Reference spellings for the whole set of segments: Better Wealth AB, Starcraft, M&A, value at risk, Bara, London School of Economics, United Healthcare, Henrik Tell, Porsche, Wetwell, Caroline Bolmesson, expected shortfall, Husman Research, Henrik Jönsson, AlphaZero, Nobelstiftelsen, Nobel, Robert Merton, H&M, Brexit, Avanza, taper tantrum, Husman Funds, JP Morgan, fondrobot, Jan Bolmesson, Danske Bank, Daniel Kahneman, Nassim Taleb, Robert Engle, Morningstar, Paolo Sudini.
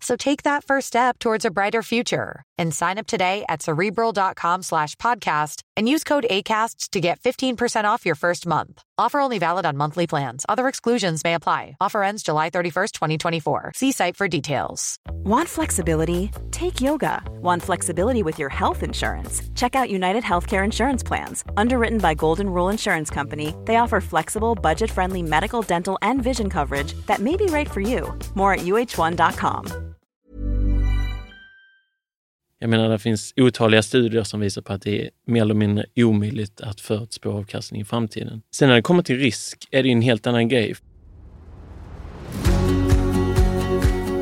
So take that first step towards a brighter future and sign up today at Cerebral.com/podcast and use code ACAST to get 15% off your first month. Offer only valid on monthly plans. Other exclusions may apply. Offer ends July 31st, 2024. See site for details. Want flexibility? Take yoga. Want flexibility with your health insurance? Check out United Healthcare Insurance Plans. Underwritten by Golden Rule Insurance Company, they offer flexible, budget-friendly medical, dental, and vision coverage that may be right for you. More at uh1.com. Jag menar, det finns otaliga studier som visar på att det är mer eller mindre omöjligt att förutspå avkastning i framtiden. Sen när det kommer till risk är det en helt annan grej.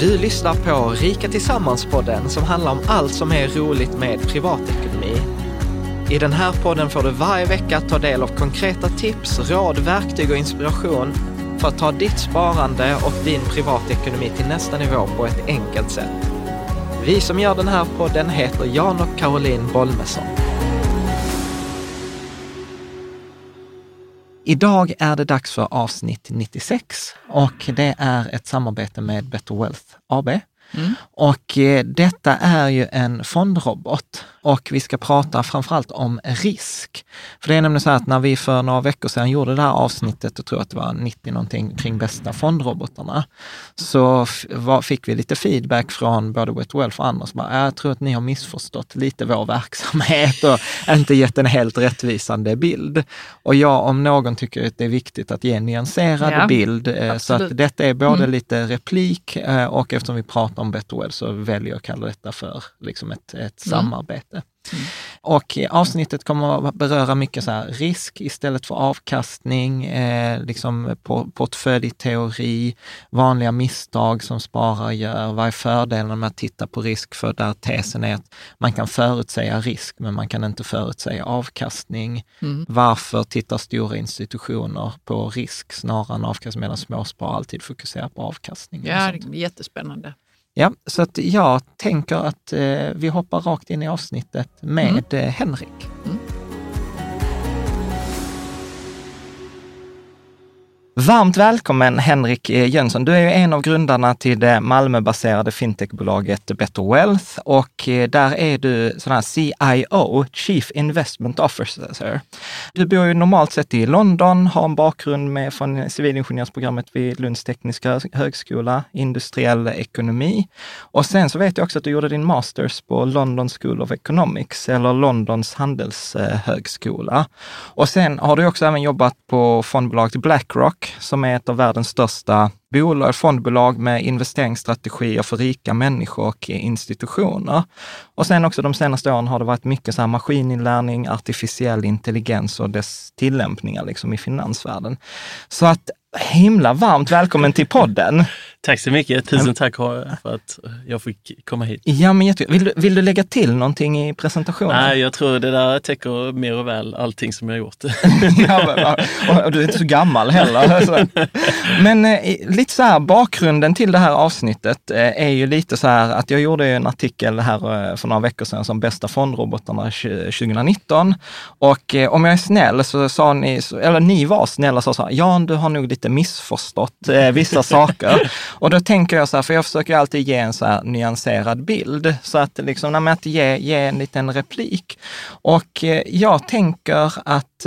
Du lyssnar på Rika Tillsammans-podden som handlar om allt som är roligt med privatekonomi. I den här podden får du varje vecka ta del av konkreta tips, råd, verktyg och inspiration för att ta ditt sparande och din privatekonomi till nästa nivå på ett enkelt sätt. Vi som gör den här podden heter Jan och Caroline Bolmesson. Idag är det dags för avsnitt 96 och det är ett samarbete med Better Wealth AB. Mm. Och detta är ju en fondrobot och vi ska prata framförallt om risk. För det är nämligen så att när vi för några veckor sedan gjorde det här avsnittet och tror att det var 90 någonting kring bästa fondrobotarna, så fick vi lite feedback från både Wetwell och andra som bara, jag tror att ni har missförstått lite vår verksamhet och inte gett en helt rättvisande bild. Och jag om någon tycker att det är viktigt att ge en nyanserad bild. Absolut. Så att detta är både lite replik och eftersom vi pratar om Betterwell så väljer jag att kalla detta för liksom ett samarbete. Mm. Och avsnittet kommer att beröra mycket så här risk istället för avkastning, liksom portföljteori, vanliga misstag som sparare gör, vad är fördelen med att titta på risk, för där tesen är att man kan förutsäga risk men man kan inte förutsäga avkastning. Varför tittar stora institutioner på risk snarare än avkastning medan småspar alltid fokuserar på avkastning? Ja, det är jättespännande. Ja, så att jag tänker att vi hoppar rakt in i avsnittet med Henrik. Mm. Varmt välkommen Henrik Jönsson. Du är ju en av grundarna till det Malmöbaserade fintechbolaget Better Wealth och där är du sån här CIO, Chief Investment Officer. Du bor ju normalt sett i London, har en bakgrund från civilingenjörsprogrammet vid Lunds tekniska högskola, industriell ekonomi. Och sen så vet jag också att du gjorde din masters på London School of Economics eller Londons handelshögskola. Och sen har du också även jobbat på fondbolaget BlackRock som är ett av världens största fondbolag med investeringsstrategier för rika människor och institutioner. Och sen också de senaste åren har det varit mycket så här maskininlärning, artificiell intelligens och dess tillämpningar liksom i finansvärlden. Så att himla varmt välkommen till podden. Tack så mycket. Tusen tack för att jag fick komma hit. Ja, men vill du lägga till någonting i presentationen? Nej, jag tror det där täcker mer och väl allting som jag har gjort. Och du är inte så gammal heller. Så. Men lite så här, bakgrunden till det här avsnittet är ju lite så här att jag gjorde en artikel här för några veckor sedan som bästa fondrobotarna 2019. Och om jag är snäll så sa ni, eller ni var snälla så här, Jan, du har nog lite missförstått vissa saker. Och då tänker jag så här, för jag försöker alltid ge en så här nyanserad bild. Så att liksom, när man att ge en liten replik. Och jag tänker att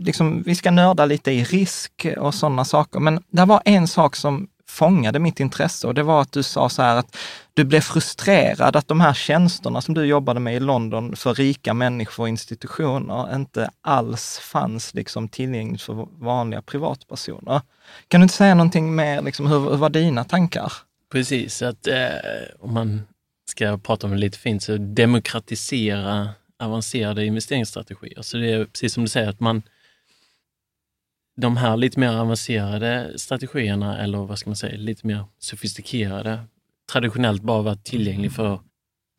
liksom, vi ska nörda lite i risk och sådana saker. Men det var en sak som fångade mitt intresse och det var att du sa så här att du blev frustrerad att de här tjänsterna som du jobbade med i London för rika människor och institutioner inte alls fanns liksom tillgängligt för vanliga privatpersoner. Kan du inte säga någonting mer, liksom, hur var dina tankar? Precis, att om man ska prata om det lite fint så demokratisera avancerade investeringsstrategier. Så det är precis som du säger att man, de här lite mer avancerade strategierna eller vad ska man säga, lite mer sofistikerade, traditionellt bara varit tillgänglig för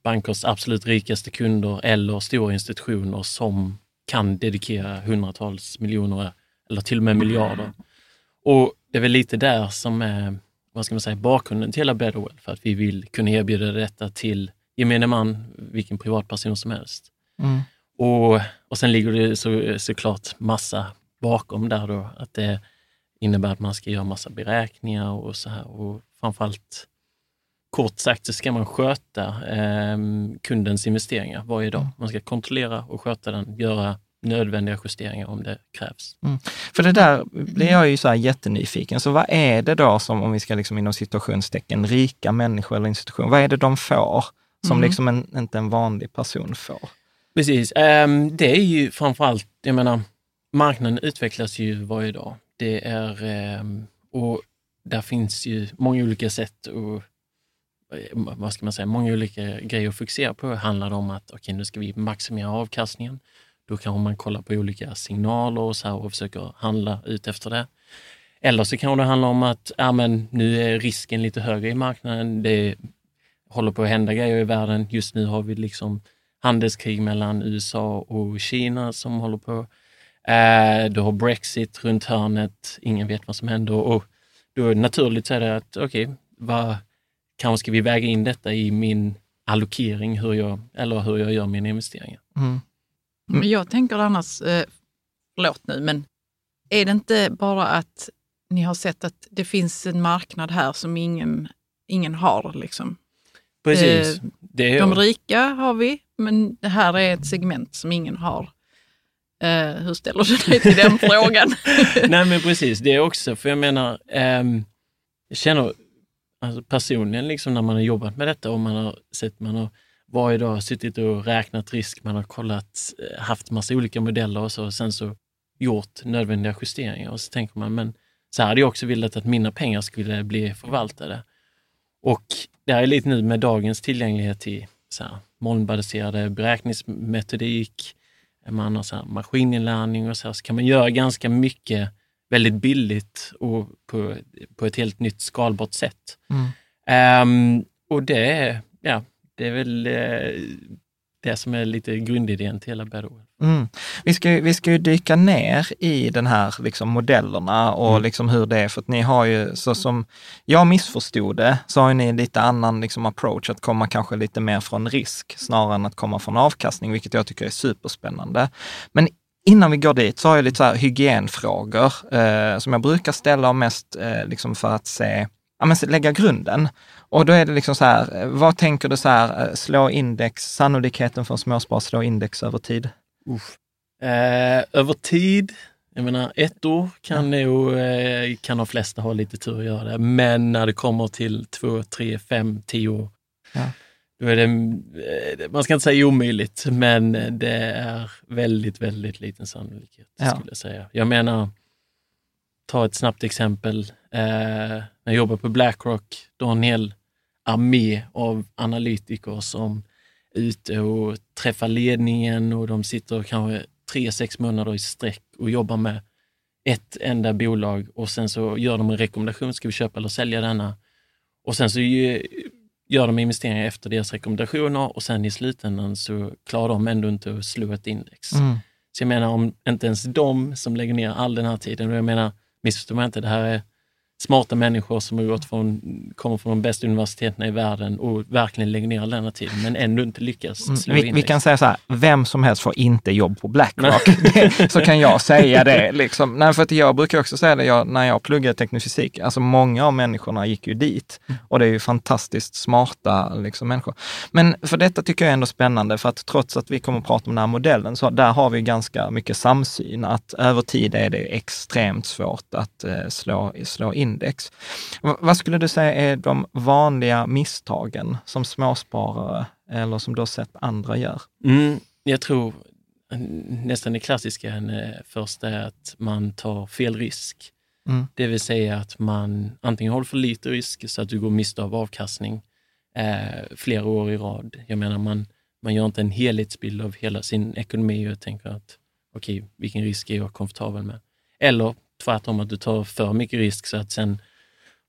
bankers absolut rikaste kunder eller stora institutioner som kan dedikera hundratals miljoner eller till och med miljarder. Och det är väl lite där som är, vad ska man säga, bakgrunden till hela Better Wealth, för att vi vill kunna erbjuda detta till gemene man, vilken privatperson som helst. Mm. Och sen ligger det såklart massa bakom där då, att det innebär att man ska göra massa beräkningar och så här, och framförallt kort sagt så ska man sköta kundens investeringar varje dag. Man ska kontrollera och sköta den, göra nödvändiga justeringar om det krävs. Mm. För det där blir jag ju så här jättenyfiken. Så vad är det då som, om vi ska liksom inom situationstecken, rika människor eller institutioner, vad är det de får som liksom inte en vanlig person får? Precis. Det är ju framförallt, jag menar, marknaden utvecklas ju varje dag. Det är, och där finns ju många olika sätt och vad ska man säga, många olika grejer att fokusera på. Det handlar om att okej, nu ska vi maximera avkastningen. Då kan man kolla på olika signaler och, så här, och försöka handla ut efter det. Eller så kan det handla om att ja, men nu är risken lite högre i marknaden. Det håller på att hända grejer i världen. Just nu har vi liksom handelskrig mellan USA och Kina som håller på. Du har Brexit runt hörnet. Ingen vet vad som händer. Och då naturligt så är det att okej, vad kanske ska vi väga in detta i min allokering, hur jag gör mina investeringar. Mm. Men jag tänker annars, förlåt nu, men är det inte bara att ni har sett att det finns en marknad här som ingen har liksom? Precis. De rika har vi, men det här är ett segment som ingen har. Hur ställer du dig till den frågan? Nej men precis, det är också, för jag menar, jag känner alltså personligen liksom när man har jobbat med detta och man har sett, man har varje dag suttit och räknat risk, man har kollat, haft massa olika modeller och så, och sen så gjort nödvändiga justeringar och så tänker man, men så hade jag också velat att mina pengar skulle bli förvaltade. Och det här är lite nu med dagens tillgänglighet till så här molnbaserade beräkningsmetodik, man har så här maskininlärning och så här, så kan man göra ganska mycket väldigt billigt och på ett helt nytt skalbart sätt. Mm. Och det är väl det som är lite grundidén till hela Better Wealth. Mm. Vi ska ju dyka ner i den här liksom modellerna och liksom hur det är, för att ni har ju, så som jag missförstod det, så har ni lite annan liksom approach, att komma kanske lite mer från risk snarare än att komma från avkastning, vilket jag tycker är superspännande. Men innan vi går dit så har jag lite så här hygienfrågor som jag brukar ställa mest liksom för att se, ja, men lägga grunden. Och då är det liksom så här, vad tänker du så här, slå index, sannolikheten för småspar slå index över tid? Över tid, jag menar ett år kan de flesta ha lite tur att göra det, men när det kommer till 2, 3, 5, 10 år, ja. Då är det, man ska inte säga omöjligt, men det är väldigt, väldigt liten sannolikhet, ja, skulle jag säga. Jag menar, ta ett snabbt exempel. När jag jobbar på BlackRock, då har en hel armé av analytiker som är ute och träffar ledningen, och de sitter kanske 3-6 månader i sträck och jobbar med ett enda bolag, och sen så gör de en rekommendation, ska vi köpa eller sälja denna? Och sen så gör de investeringar efter deras rekommendationer, och sen i slutändan så klarar de ändå inte att slå ett index. Mm. Så jag menar, om inte ens de som lägger ner all den här tiden, och jag menar, missförstår man inte, det här är smarta människor som har kommer från de bästa universiteterna i världen och verkligen lägger ner all den här tiden, men ändå inte lyckas slå index. Vi kan säga så här, vem som helst får inte jobb på BlackRock. Så kan jag säga det. Liksom. Nej, för att jag brukar också säga det, när jag pluggade teknisk fysik, alltså många av människorna gick ju dit, och det är ju fantastiskt smarta liksom, människor. Men för detta tycker jag är ändå spännande, för att trots att vi kommer att prata om den här modellen, så där har vi ganska mycket samsyn, att över tid är det extremt svårt att slå in index. Vad skulle du säga är de vanliga misstagen som småsparare eller som du har sett andra gör? Jag tror nästan det klassiska först är att man tar fel risk. Det vill säga att man antingen håller för lite risk så att du går miste av avkastning flera år i rad. Jag menar, man man gör inte en helhetsbild av hela sin ekonomi och tänker att okej, vilken risk är jag komfortabel med? Eller tvärtom att du tar för mycket risk så att sen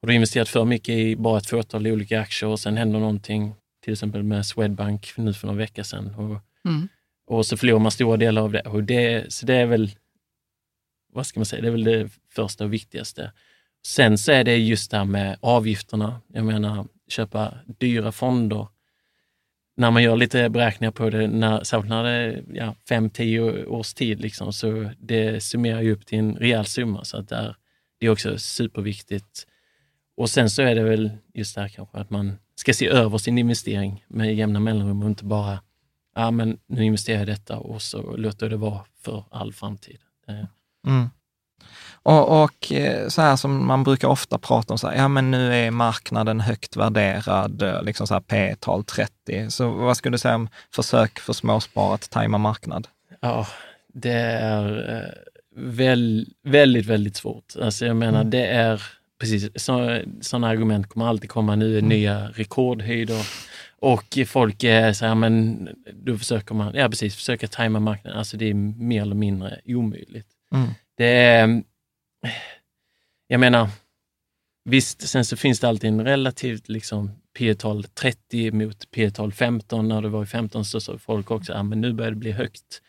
har du investerat för mycket i bara ett fåtal olika aktier och sen händer någonting, till exempel med Swedbank nu för några veckor sedan. Och så förlorar man stora delar av det. Och det. Så det är väl, vad ska man säga, det är väl det första och viktigaste. Sen så är det just det här med avgifterna. Jag menar, köpa dyra fonder. När man gör lite beräkningar på det, särskilt när det är 5-10 års tid liksom, så det summerar ju upp till en rejäl summa. Så att det är också superviktigt. Och sen så är det väl just det här kanske att man ska se över sin investering med jämna mellanrum och inte bara men nu investerar jag detta och så låter det vara för all framtid. Mm. Och så här som man brukar ofta prata om så här, men nu är marknaden högt värderad, liksom så här P-tal 30. Så vad skulle du säga om försök för småspar att tajma marknad? Ja, det är väldigt, väldigt svårt. Alltså jag menar, det är precis, sådana argument kommer alltid komma nu, nya rekordhöjder. Och folk är så här, men då försöker man, försöka tajma marknaden. Alltså det är mer eller mindre omöjligt. Det är, jag menar, visst, sen så finns det alltid en relativt liksom P-tal 30 mot P-tal 15. När det var i 15 så sa folk också, men nu börjar det bli högt.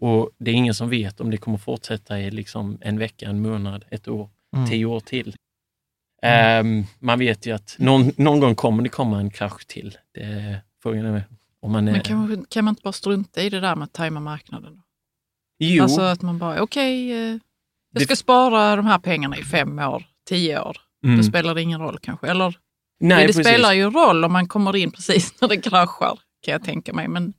Och det är ingen som vet om det kommer fortsätta i liksom en vecka, en månad, ett år, 10 år till. Man vet ju att någon gång kommer det komma en krasch till. Det är frågan är om man är... Men kan man inte bara strunta i det där med att tajma marknaden då? Jo. Alltså att man bara, jag ska spara de här pengarna i 5 år, 10 år. Då spelar det ingen roll kanske, eller? Nej, det spelar ju roll om man kommer in precis när det kraschar, kan jag tänka mig. Men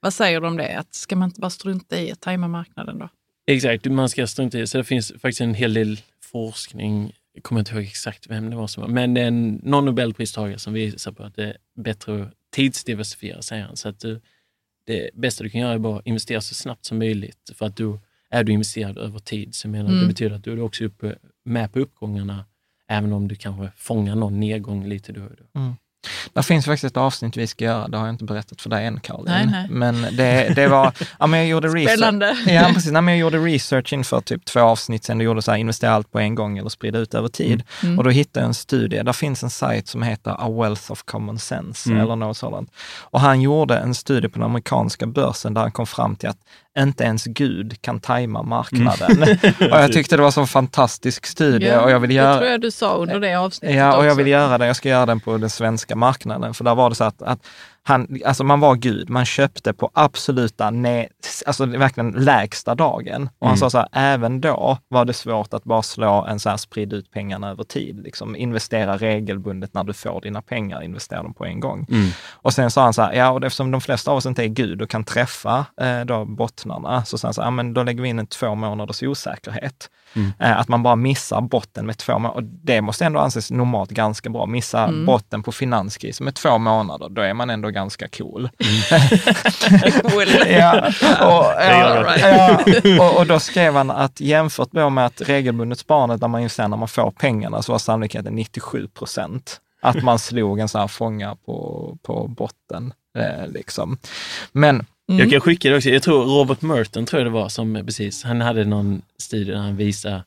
vad säger du om det? Att ska man inte bara strunta i att tajma marknaden då? Exakt, man ska strunta i. Så det finns faktiskt en hel del forskning. Jag kommer inte ihåg exakt vem det var som var. Men det är någon Nobelpristagare som visar på att det är bättre att tidsdiversifiera, säger han. Så att det bästa du kan göra är bara investera så snabbt som möjligt. För att är du investerad över tid, så menar det betyder att du är också med på uppgångarna, även om du kanske fångar någon nedgång lite då och då. Det finns faktiskt ett avsnitt vi ska göra, det har jag inte berättat för dig än, Karin. Nej. Men det var, jag gjorde research. Ja, precis. Jag gjorde research inför typ 2 avsnitt sen, du gjorde så här, investera allt på en gång eller sprida ut över tid. Och då hittade jag en studie, där finns en sajt som heter A Wealth of Common Sense eller något sådant. Och han gjorde en studie på den amerikanska börsen där han kom fram till att inte ens Gud kan tajma marknaden. Och jag tyckte det var en fantastisk studie. Ja, och jag ville det tror jag du sa under det avsnittet. Ja, och jag vill göra det. Jag ska göra den på den svenska marknaden. För där var det så att han, alltså man var Gud. Man köpte på absoluta, alltså verkligen lägsta dagen. Och han sa så här, även då var det svårt att bara slå en så här sprid ut pengarna över tid. Liksom investera regelbundet när du får dina pengar. Investera dem på en gång. Och sen sa han så här, och eftersom de flesta av oss inte är Gud och kan träffa då bottnarna. Så sa han så här, då lägger vi in en 2 månaders osäkerhet. Att man bara missar botten med 2 månader. Och det måste ändå anses normalt ganska bra. Missa botten på finanskrisen med 2 månader. Då är man ändå ganska cool. Och då skrev han att jämfört med att regelbundet sparande där man ju sen när man får pengarna så var sannolikheten 97% att man slog en så här fånga på botten. Liksom. Men jag kan skicka det också. Jag tror Robert Merton han hade någon studie där han visade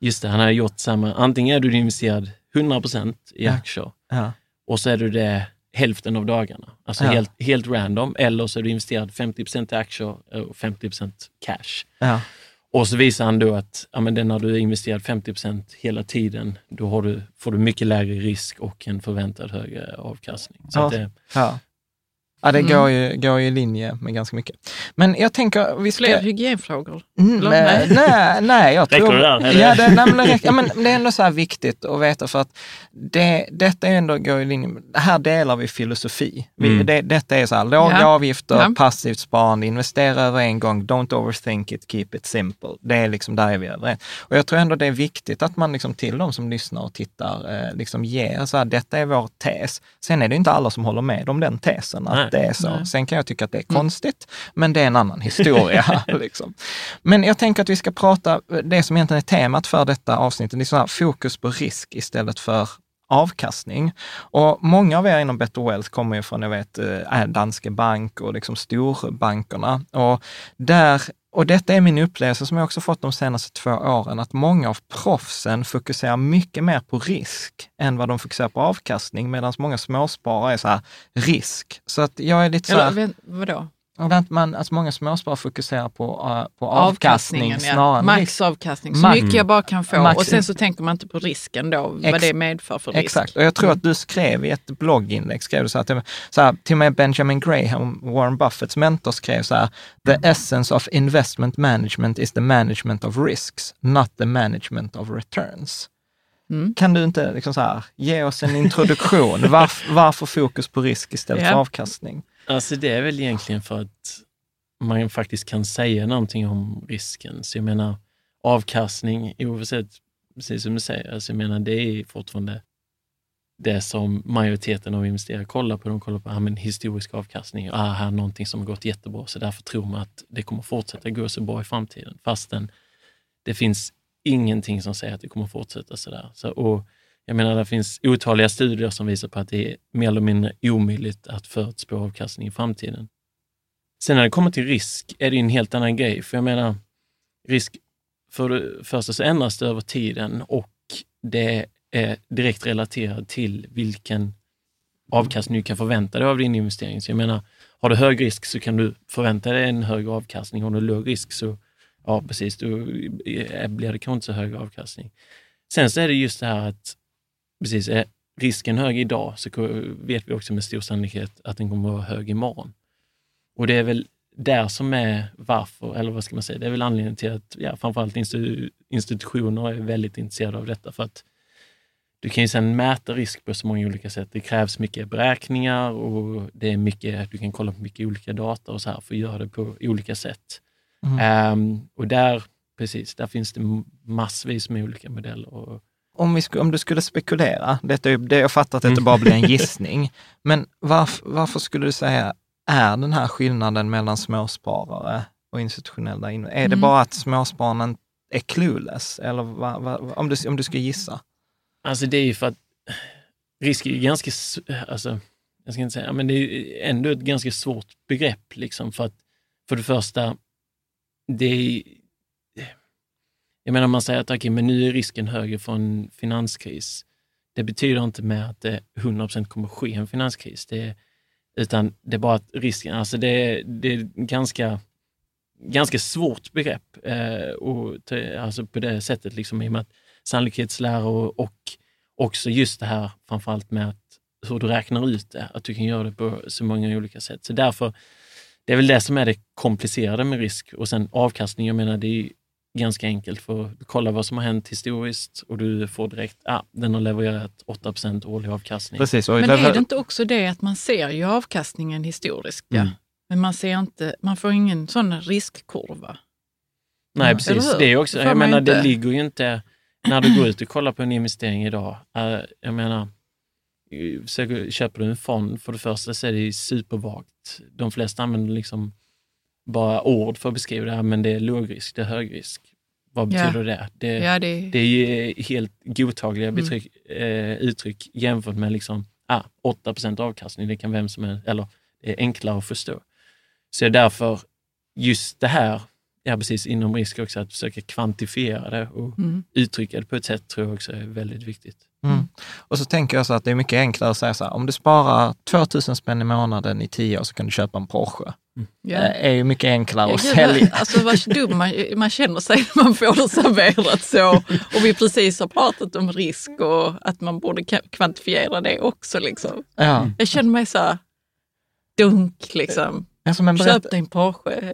just det, han hade gjort samma, antingen är du investerad 100% i aktier och så är du det hälften av dagarna. Alltså helt random. Eller så är du investerad 50% i aktier och 50% cash. Och så visar han då att när du är investerad 50% hela tiden, då får du mycket lägre risk och en förväntad högre avkastning. Så det går ju i linje med ganska mycket. Men jag tänker... Fler hygienfrågor? Nej, jag tror... Det är ändå så här viktigt att veta, för att detta ändå går i linje med... Här delar vi filosofi. Detta är så här, låga avgifter, passivt sparande, investera över en gång, don't overthink it, keep it simple. Det är liksom, där är vi överens. Och jag tror ändå det är viktigt att man liksom till de som lyssnar och tittar liksom ger så här, detta är vår tes. Sen är det inte alla som håller med om den tesen. Det är så. Nej. Sen kan jag tycka att det är konstigt, men det är en annan historia. Liksom. Men jag tänker att vi ska prata det som egentligen är temat för detta avsnittet, det är så här, fokus på risk istället för avkastning. Och många av er inom Better Wealth kommer ju från, jag vet, Danske Bank och liksom storbankerna. Och detta är min upplevelse som jag också fått de senaste 2 åren, att många av proffsen fokuserar mycket mer på risk än vad de fokuserar på avkastning, medan många småsparare är så här risk. Så att jag är lite så här... Vadå? Att många småsparare fokuserar på avkastning snarare. Ja. Maxavkastning, så mycket jag bara kan få. Max. Och sen så tänker man inte på risken då, vad det medför för risk. Exakt, och jag tror att du skrev i ett blogginlägg, skrev du så här, till och med Benjamin Graham, Warren Buffetts mentor, skrev så här: "The essence of investment management is the management of risks, not the management of returns." Mm. Kan du inte liksom så här, ge oss en introduktion? Varför fokus på risk istället för avkastning? Alltså det är väl egentligen för att man faktiskt kan säga någonting om risken. Så jag menar, avkastning, oavsett, precis som du säger, alltså jag menar, det är fortfarande det som majoriteten av investerare kollar på. De kollar på historisk avkastning, här är någonting som har gått jättebra, så därför tror man att det kommer fortsätta gå så bra i framtiden. Fastän det finns ingenting som säger att det kommer fortsätta sådär. Och jag menar, det finns otaliga studier som visar på att det är mer eller mindre omöjligt att förutspå avkastning i framtiden. Sen när det kommer till risk är det en helt annan grej. För jag menar, risk för det första så ändras det över tiden, och det är direkt relaterat till vilken avkastning du kan förvänta dig av din investering. Så jag menar, har du hög risk så kan du förvänta dig en hög avkastning. Har du låg risk så, ja precis, då blir det kanske inte så hög avkastning. Sen så är det just det här att precis, är risken hög idag så vet vi också med stor sannolikhet att den kommer att vara hög imorgon. Och det är väl där som är varför, eller vad ska man säga, det är väl anledningen till att framförallt institutioner är väldigt intresserade av detta. För att du kan ju sedan mäta risk på så många olika sätt. Det krävs mycket beräkningar, och det är mycket, du kan kolla på mycket olika data och så här för att göra det på olika sätt. Mm. Och där finns det massvis med olika modeller. Och om du skulle spekulera, jag fattar att det inte bara blir en gissning, men varför skulle du säga är den här skillnaden mellan småsparare och institutionella investerare? Är det bara att småspararen är clueless? Eller om du ska gissa? Alltså det är ju för att risk är ganska, alltså, jag ska inte säga, men det är ju ändå ett ganska svårt begrepp liksom, för att för det första, det är, jag menar, man säger att okej, men nu är risken högre för en finanskris. Det betyder inte med att det 100% kommer ske en finanskris. Utan det är bara att risken, alltså det är ganska svårt begrepp. Alltså på det sättet liksom, i och med att sannolikhetslära och också just det här framförallt med att hur du räknar ut det. Att du kan göra det på så många olika sätt. Så därför, det är väl det som är det komplicerade med risk. Och sen avkastning, jag menar, det är ganska enkelt, för att kolla vad som har hänt historiskt och du får direkt, den har levererat 8% årlig avkastning. Precis, men är det inte också det att man ser ju avkastningen historiskt? Mm. Men man ser inte, man får ingen sån riskkurva. Nej, precis. Det är också, jag menar, det ligger ju inte, när du går ut och kollar på en investering idag, jag menar, köper du en fond, för det första så är det ju supervagt. De flesta använder liksom bara ord för att beskriva det här, men det är låg risk, det är hög risk. Vad betyder det? Det är ju helt godtagliga uttryck jämfört med liksom, 8% avkastning, det kan vem som helst, eller det är enklare att förstå. Så därför just det här, precis, inom risk också, att försöka kvantifiera det och uttrycka det på ett sätt, tror jag också är väldigt viktigt. Mm. Och så tänker jag så att det är mycket enklare att säga så här, om du sparar 2000 spänn i månaden i 10 år så kan du köpa en Porsche. Det är ju mycket enklare att sälja. Alltså vad dum man känner sig när man får det serverat så. Och vi precis har pratat om risk och att man borde kvantifiera det också liksom. Ja. Jag känner mig så här dunk liksom. Alltså, köp dig en Porsche.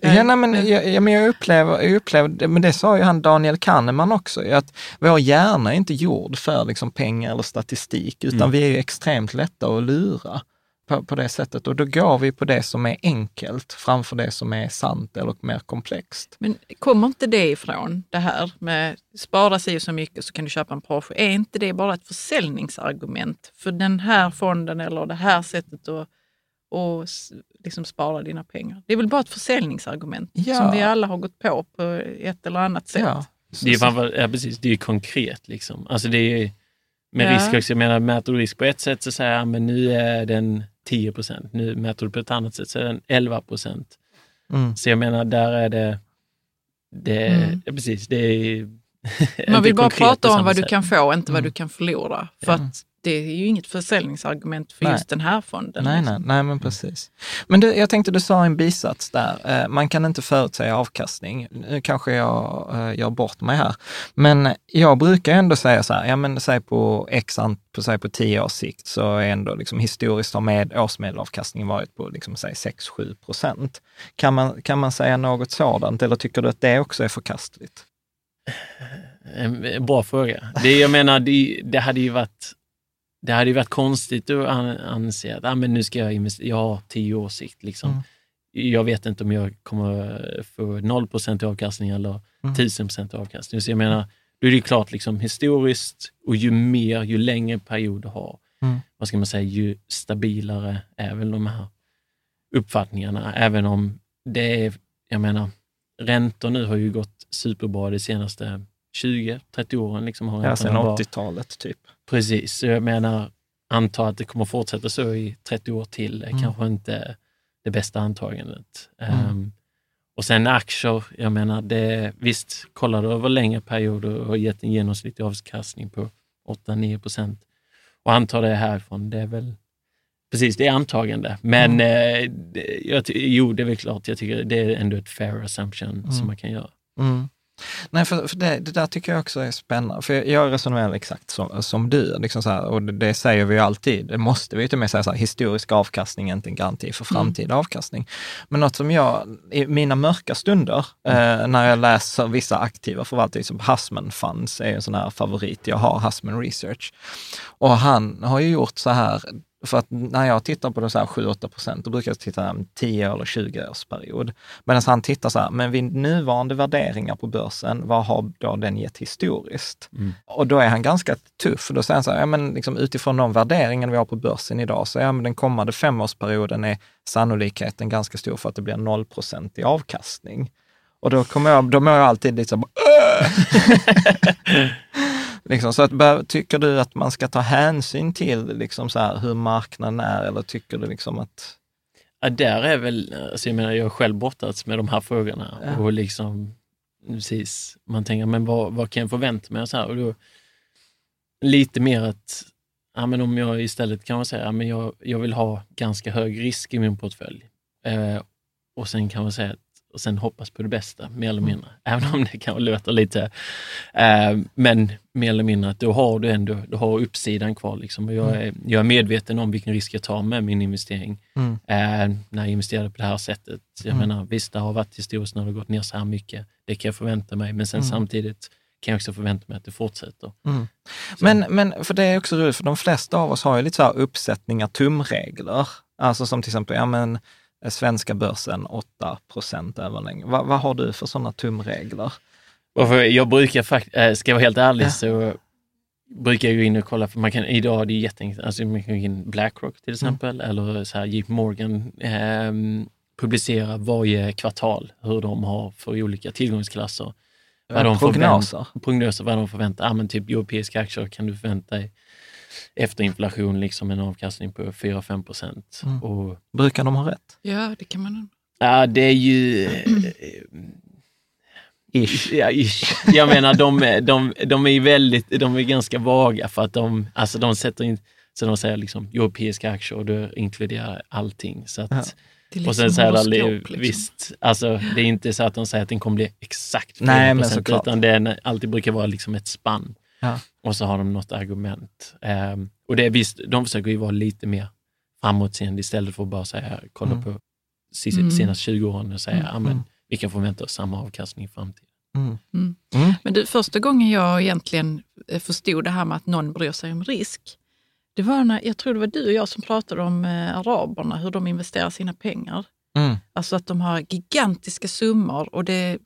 Jag upplever, men det sa ju han Daniel Kahneman också, att vår hjärna är inte gjord för liksom pengar eller statistik, utan vi är ju extremt lätta att lura på det sättet, och då går vi på det som är enkelt framför det som är sant eller mer komplext. Men kommer inte det ifrån det här med spara sig så mycket så kan du köpa en Porsche? Är inte det bara ett försäljningsargument för den här fonden eller det här sättet att och liksom spara dina pengar? Det är väl bara ett försäljningsargument som vi alla har gått på ett eller annat sätt. Ja, precis. Det är konkret liksom. Alltså det är med risk också. Jag menar, mäter du risk på ett sätt så säger jag, men nu är den 10%. Nu mäter du på ett annat sätt så är den 11%. Mm. Så jag menar, där är det ja, precis, det är man vill bara prata om vad du kan få, inte vad du kan förlora. För att det är ju inget försäljningsargument för just den här fonden. Nej, men precis. Men du, jag tänkte, du sa en bisats där. Man kan inte förutsäga avkastning. Nu kanske jag gör bort mig här. Men jag brukar ändå säga så här, ja men säg på på 10 års sikt så är ändå liksom historiskt har årsmedelavkastningen varit på liksom, säg 6-7%. Kan man säga något sådant, eller tycker du att det också är förkastligt? En bra fråga. Det hade ju varit konstigt att anse att men nu ska jag investera, jag har 10 års sikt liksom. Jag vet inte om jag kommer få 0% avkastning eller 1000% avkastning. Så jag menar, då är det ju klart liksom historiskt, och ju längre period du har, vad ska man säga, ju stabilare är väl de här uppfattningarna, även om det är, jag menar, räntor nu har ju gått superbra de senaste 20-30 åren. Liksom har sen 80-talet typ. Precis, jag menar, anta att det kommer fortsätta så i 30 år till. Kanske inte det bästa antagandet. Och sen aktier, jag menar, visst, kollar du över längre perioder och har gett en genomsnittlig avkastning på 8-9%. Och anta det härifrån, det är väl precis, det är antagande. Men det är väl klart, jag tycker det är ändå ett fair assumption som man kan göra. Nej, för det där tycker jag också är spännande. För jag resonerar exakt som du. Liksom så här, och det säger vi ju alltid. Det måste vi ju till och med säga så här, historisk avkastning är inte en garanti för framtida avkastning. Men något som jag, i mina mörka stunder, när jag läser vissa aktiva förvaltare, som Husman Funds är en sån här favorit jag har, Husman Research. Och han har ju gjort så här, för att när jag tittar på de så här 7-8%, då brukar jag titta på 10 eller 20 års period. Medan han tittar så här, men vid nuvarande värderingar på börsen, vad har då den gett historiskt? Och då är han ganska tuff. Då säger han så här, ja men liksom utifrån de värderingar vi har på börsen idag, så ja men den kommande 5-årsperioden är sannolikheten ganska stor för att det blir 0% i avkastning. Och då mår jag alltid lite så här, liksom, så att, tycker du att man ska ta hänsyn till liksom så här, hur marknaden är, eller tycker du liksom att... Ja, där är väl, alltså jag menar, jag har själv brottats med de här frågorna och liksom, precis, man tänker, men vad kan jag förvänta mig? Så här, och då, lite mer att, ja men om jag istället kan man säga, ja men jag vill ha ganska hög risk i min portfölj. Och sen kan man säga och sen hoppas på det bästa, mer eller mindre. Även om det kan låta lite. Men mer eller mindre att då har du ändå, du har uppsidan kvar. Liksom. Och jag är medveten om vilken risk jag tar med min investering. När jag investerade på det här sättet. Jag menar, visst, det har varit historiskt när det har gått ner så här mycket. Det kan jag förvänta mig. Men sen samtidigt kan jag också förvänta mig att det fortsätter. Men för det är också roligt, för de flesta av oss har ju lite så här uppsättningar, tumregler. Alltså som till exempel, ja men svenska börsen 8% över länge. Vad har du för sådana tumregler? Jag brukar faktiskt, ska jag vara helt ärlig, så brukar jag gå in och kolla, för man kan, idag är det jätteenkelt, alltså man kan gå in BlackRock till exempel, eller så här JP Morgan publicerar varje kvartal hur de har för olika tillgångsklasser. Prognoser, vad de förväntar. Ja, men typ europeiska aktier kan du förvänta dig efter inflation liksom en avkastning på 4-5%. Och brukar de ha rätt? Ja, det kan man. Ja, det är ju ish. Ja, ish. Jag menar, de är väldigt, de är ganska vaga, för att de sätter in, så de säger liksom europeiska aktier och då inkluderar allting, så att liksom, och sen så här, liksom. Visst, alltså det är inte så att de säger att den kommer bli exakt 4%. Nej, men såklart. Utan det alltid brukar vara liksom ett spann. Ja. Och så har de något argument. Och det är visst, de försöker ju vara lite mer framåtseende istället för att bara säga, kolla på senaste 20 åren och säga, men vi kan förvänta oss samma avkastning i framtiden. Men du, första gången jag egentligen förstod det här med att någon bryr sig om risk, det var när, jag tror det var du och jag som pratade om araberna, hur de investerar sina pengar. Alltså att de har gigantiska summor, och de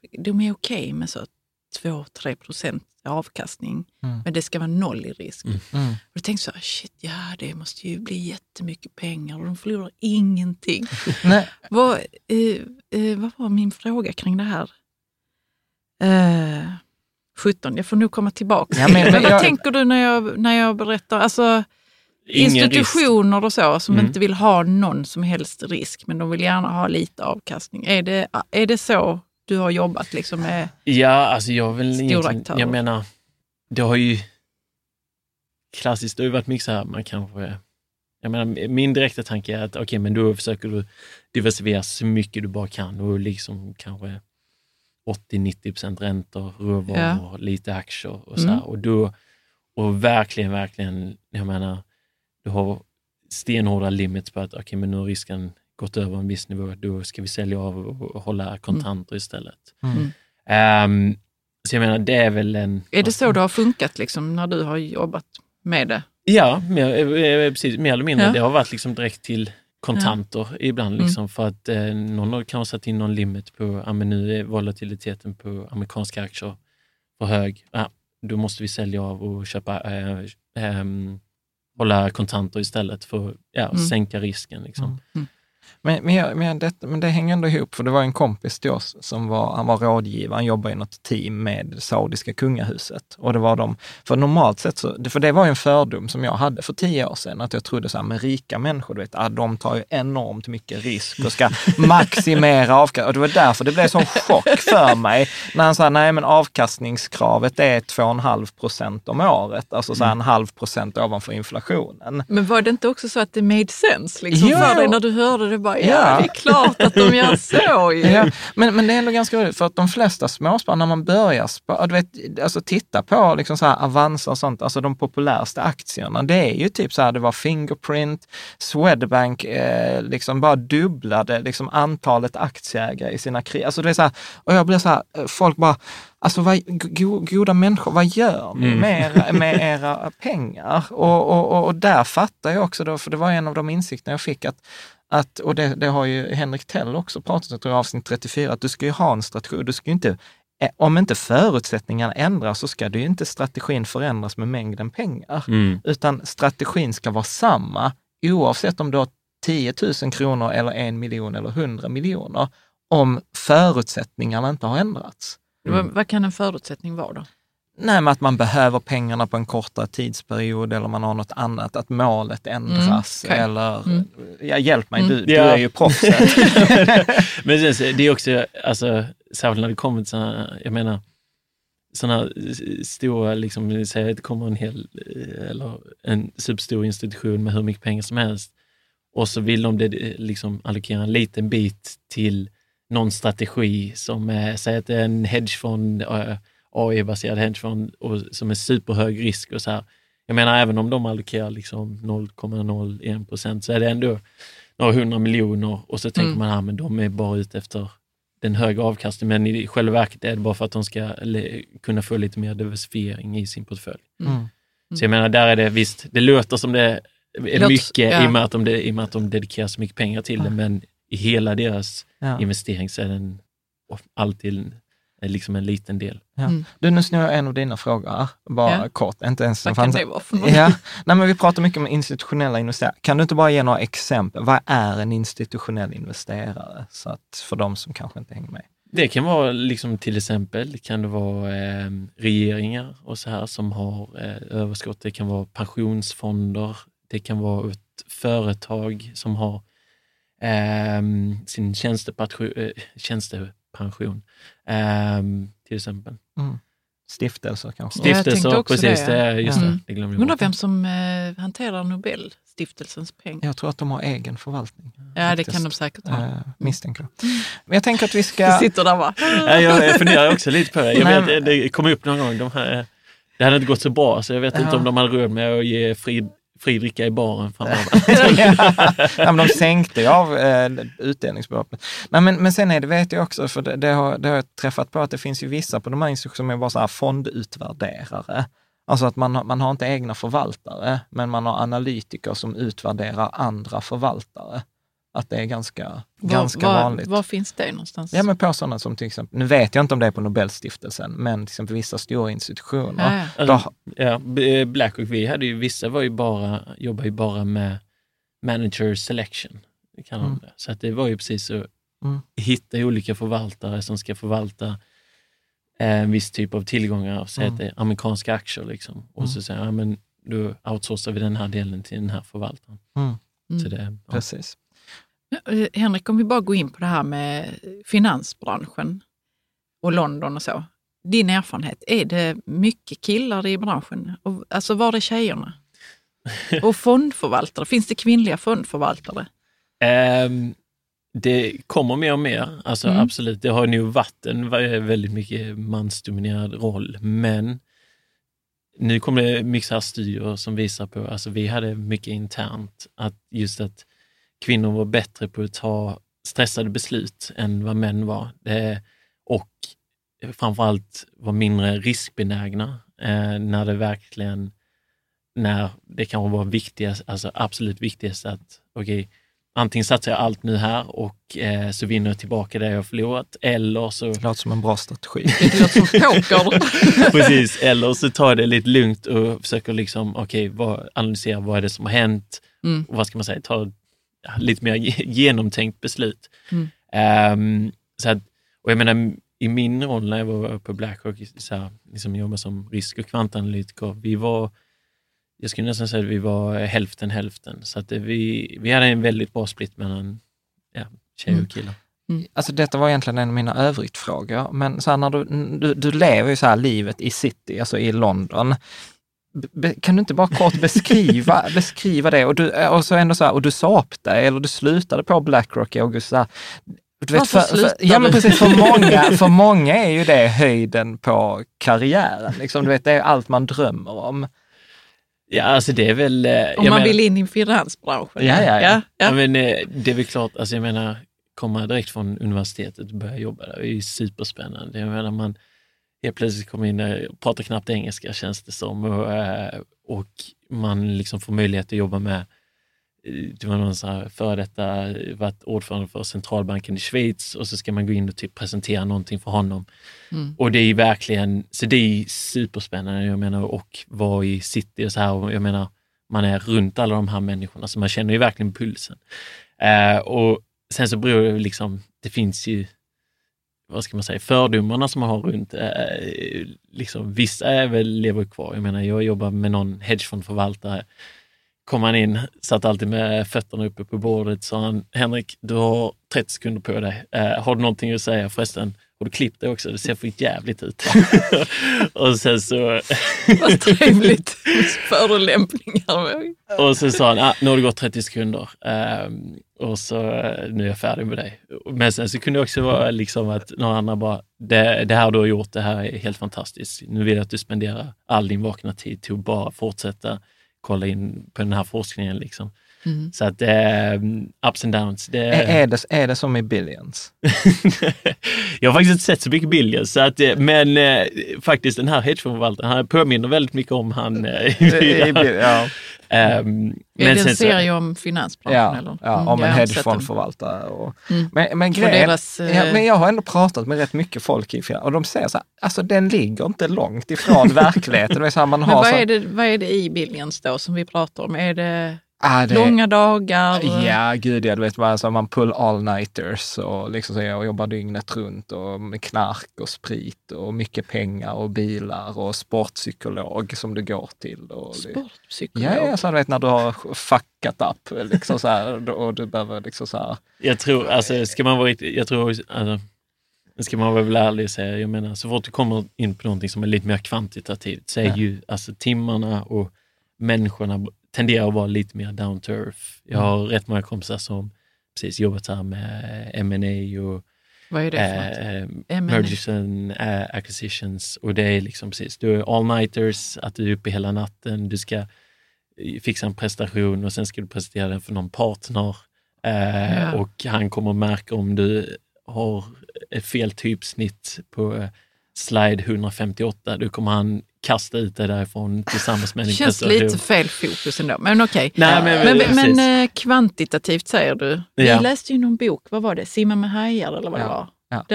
är okej med så 2-3% avkastning, men det ska vara noll i risk. Och då tänkte jag, det måste ju bli jättemycket pengar och de förlorar ingenting. Vad var min fråga kring det här? 17, jag får nog komma tillbaka. Ja, men vad tänker du när jag berättar? Alltså, institutioner risk. Och så som inte vill ha någon som helst risk, men de vill gärna ha lite avkastning. Är det så du har jobbat liksom med? Ja, alltså jag menar, det har ju klassiskt varit mycket så här, man kanske... Jag menar, min direkta tanke är att okej, men då försöker du diversifiera så mycket du bara kan och liksom kanske 80-90% räntor, råvaror, lite aktier och så här. Och då, och verkligen, jag menar, du har stenhårda limits på att okej, men nu har risken gått över en viss nivå, då ska vi sälja av och hålla kontanter istället. Så jag menar, det är väl en... Är det så det har funkat liksom när du har jobbat med det? Ja, precis, mer eller mindre. Ja. Det har varit liksom direkt till kontanter ibland liksom, för att någon har kanske satt in någon limit på nu är volatiliteten på amerikanska aktier för hög. Då måste vi sälja av och köpa hålla kontanter istället för att sänka risken liksom. Men det hänger ändå ihop, för det var en kompis till oss som var rådgivare, han jobbade i något team med saudiska kungahuset, och det var de, för normalt sett så, för det var ju en fördom som jag hade för 10 år sedan, att jag trodde så här, med rika människor, du vet, de tar ju enormt mycket risk och ska maximera avkastning, och det var därför det blev sån chock för mig när han sa, nej men avkastningskravet är 2,5% om året, alltså så här 0,5% ovanför inflationen. Men var det inte också så att det made sense liksom, för dig när du hörde det? Bara, det är klart att de gör så. Men det är ändå ganska roligt, för att de flesta småsparare, när man börjar spara, du vet, alltså titta på liksom så här Avanza och sånt, alltså de populäraste aktierna, det är ju typ så här, det var Fingerprint, Swedbank liksom bara dubblade liksom antalet aktieägare i sina krig. Alltså det är så här, och jag blir så här, folk bara, alltså goda människor, vad gör ni med era pengar? Och där fattar jag också då, för det var en av de insikterna jag fick, att och det har ju Henrik Tell också pratat om, tror jag, avsnitt 34, att du ska ju ha en strategi, du ska ju inte, om inte förutsättningarna ändras, så ska det ju inte strategin förändras med mängden pengar, utan strategin ska vara samma oavsett om du har 10 000 kronor eller 1 miljon eller 100 miljoner, om förutsättningarna inte har ändrats. Vad kan en förutsättning vara då? Nej, men att man behöver pengarna på en kortare tidsperiod, eller man har något annat, att målet ändras, eller... Hjälp mig, du är ju proffset. Men det är också, alltså, särskilt när det kommer till sådana, jag menar, sådana stora, liksom, säg att det kommer en superstor institution med hur mycket pengar som helst, och så vill de liksom allokera en liten bit till någon strategi som är, säg att det är en hedgefond, AI-baserad hedgefond, och som är superhög risk och så här. Jag menar, även om de allokerar liksom 0,01%, så är det ändå några 100 miljoner, och så tänker man, men de är bara ute efter den höga avkastningen, men i själva verket är det bara för att de ska kunna få lite mer diversifiering i sin portfölj. Så jag menar, där är det visst, det låter som det är mycket, i och med att de dedikerar så mycket pengar till det, men i hela deras investering så är den alltid liksom en liten del. Du, nu snurrar en av dina frågor bara kort, inte ens vad kan det vara för något? Nej, men vi pratar mycket om institutionella investerare. Kan du inte bara ge några exempel? Vad är en institutionell investerare, så att för de som kanske inte hänger med? Det kan vara liksom, till exempel kan det vara regeringar och så här som har överskott. Det kan vara pensionsfonder. Det kan vara ett företag som har sin tjänstepension till exempel. Stiftelser kanske. Stiftelser, precis. Det glömde jag. Undrar vem som hanterar Nobelstiftelsens pengar. Jag tror att de har egen förvaltning. Ja, det kan de säkert ha. Misstänker. Men jag tänker att vi ska... Det sitter där, va? Jag funderar också lite på det. Jag vet, det kom upp någon gång. Det hade inte gått så bra, så jag vet inte om de hade råd med att ge fridricka i baren framöver. Men de sänkte ju av utdelningsbeloppet. Nej, men sen är det, vet jag också, för det har jag träffat på, att det finns ju vissa på de här institutionerna som är bara så här fondutvärderare. Alltså att man har inte egna förvaltare, men man har analytiker som utvärderar andra förvaltare. Att det är ganska vanligt. Var finns det någonstans? Ja, men på sådana som till exempel, nu vet jag inte om det är på Nobelstiftelsen, men till exempel vissa stora institutioner. BlackRock, vi hade ju, vissa var ju jobbar ju bara med manager selection, kan de det. Så att det var ju precis att hitta olika förvaltare som ska förvalta en viss typ av tillgångar, så heter amerikanska aktier liksom. Och så säger jag, men då outsourcar vi den här delen till den här förvaltaren. Så det, precis. Henrik, om vi bara går in på det här med finansbranschen och London och så. Din erfarenhet, är det mycket killar i branschen? Och, alltså, var är tjejerna? Och fondförvaltare, finns det kvinnliga fondförvaltare? Det kommer mer och mer, alltså absolut. Det har nog varit en väldigt mycket mansdominerad roll, men nu kommer det mycket här studier som visar på, alltså vi hade mycket internt, att just att kvinnor var bättre på att ta stressade beslut än vad män var. Och framförallt var mindre riskbenägna när det verkligen, när det kan vara viktigast, alltså absolut viktigast att okej, antingen satsar jag allt nu här och så vinner jag tillbaka det jag har förlorat, eller så... Det låter som en bra strategi. Det låter som poker. Precis, eller så tar jag det lite lugnt och försöker liksom, analysera vad är det som har hänt, och vad ska man säga, ta lite mer genomtänkt beslut. Så att, och jag menar, i min roll när jag var på BlackRock, så här, liksom jobbade som risk- och kvantanalytiker, jag skulle nästan säga att vi var hälften. Så att vi hade en väldigt bra split mellan tjej och killar. Alltså detta var egentligen en av mina övrigt frågor. Men så här, när du lever ju så här livet i city, alltså i London. Kan du inte bara kort beskriva det? Och så ändå så här, och du sa upp dig, eller du slutade på BlackRock i augusti så här. Du vet, för många är ju det höjden på karriären. Liksom, du vet, det är allt man drömmer om. Ja, alltså det är väl... Om man vill in i finansbranschen. Ja. Men det är väl klart, alltså jag menar, komma direkt från universitetet och börja jobba där, det är ju superspännande. Jag menar, man helt plötsligt kommer in och pratar knappt engelska, känns det som. Och man liksom får möjlighet att jobba med, det var någon så här, före detta varit ordförande för centralbanken i Schweiz, och så ska man gå in och typ presentera någonting för honom. Och det är verkligen, så det är superspännande, jag menar, och vara i city och så här, och jag menar, man är runt alla de här människorna, så man känner ju verkligen pulsen. Och sen så beror det liksom, det finns ju, vad ska man säga, fördomarna som man har runt, liksom, vissa är väl lever kvar. Jag menar, jag jobbar med någon hedgefondförvaltare, kom han in, satt alltid med fötterna uppe på bordet, sa han, Henrik, du har 30 sekunder på dig. Har du någonting att säga? Förresten, har du klippt det också? Det ser för jävligt ut. Och sen så... Vad trevligt. Förolämpningar. Och sen sa han, nu har det gått 30 sekunder. Och så, nu är jag färdig med dig. Men sen så kunde det också vara liksom att några andra bara, det här du har gjort, det här är helt fantastiskt. Nu vill jag att du spenderar all din vakna tid till att bara fortsätta kolla in på den här forskningen liksom. Så att ups and downs. Det... Är det som i Billions? Jag har faktiskt inte sett så mycket Billions. Så att, men faktiskt den här hedgefondförvaltaren, han påminner väldigt mycket om han. Men den serie om finansbranschen eller? Ja, om en hedgefondförvaltare. Men jag har ändå pratat med rätt mycket folk i och de säger så här, alltså den ligger inte långt ifrån verkligheten. Det är så här, man har, men vad är det i Billions då som vi pratar om? Är det... långa dagar. Ja, gud, jag vet vad, så man pull all-nighters och liksom så, jag jobbar dygnet runt och med knark och sprit och mycket pengar och bilar och sportpsykolog som du går till och sportpsykolog. Ja, så vet när du har fuckat upp liksom så här, och du behöver liksom så här. Jag tror alltså, ska man vara väl ärlig och säga, jag menar, så fort du kommer in på någonting som är lite mer kvantitativt, så är ju alltså timmarna och människorna tenderar att vara lite mer down to earth. Jag har rätt många kompisar som precis jobbat här med M&A och mergers and acquisitions, och det är liksom precis, du är all-nighters, att du är uppe hela natten, du ska fixa en prestation och sen ska du presentera den för någon partner, och han kommer märka om du har ett fel typsnitt på slide 158, då kommer han kasta ut det därifrån tillsammans med en intresse. Det känns lite fel fokus ändå, men okej. Men kvantitativt säger du. Jag läste ju någon bok, vad var det? Simma med hajar eller vad det var? Ja. Det,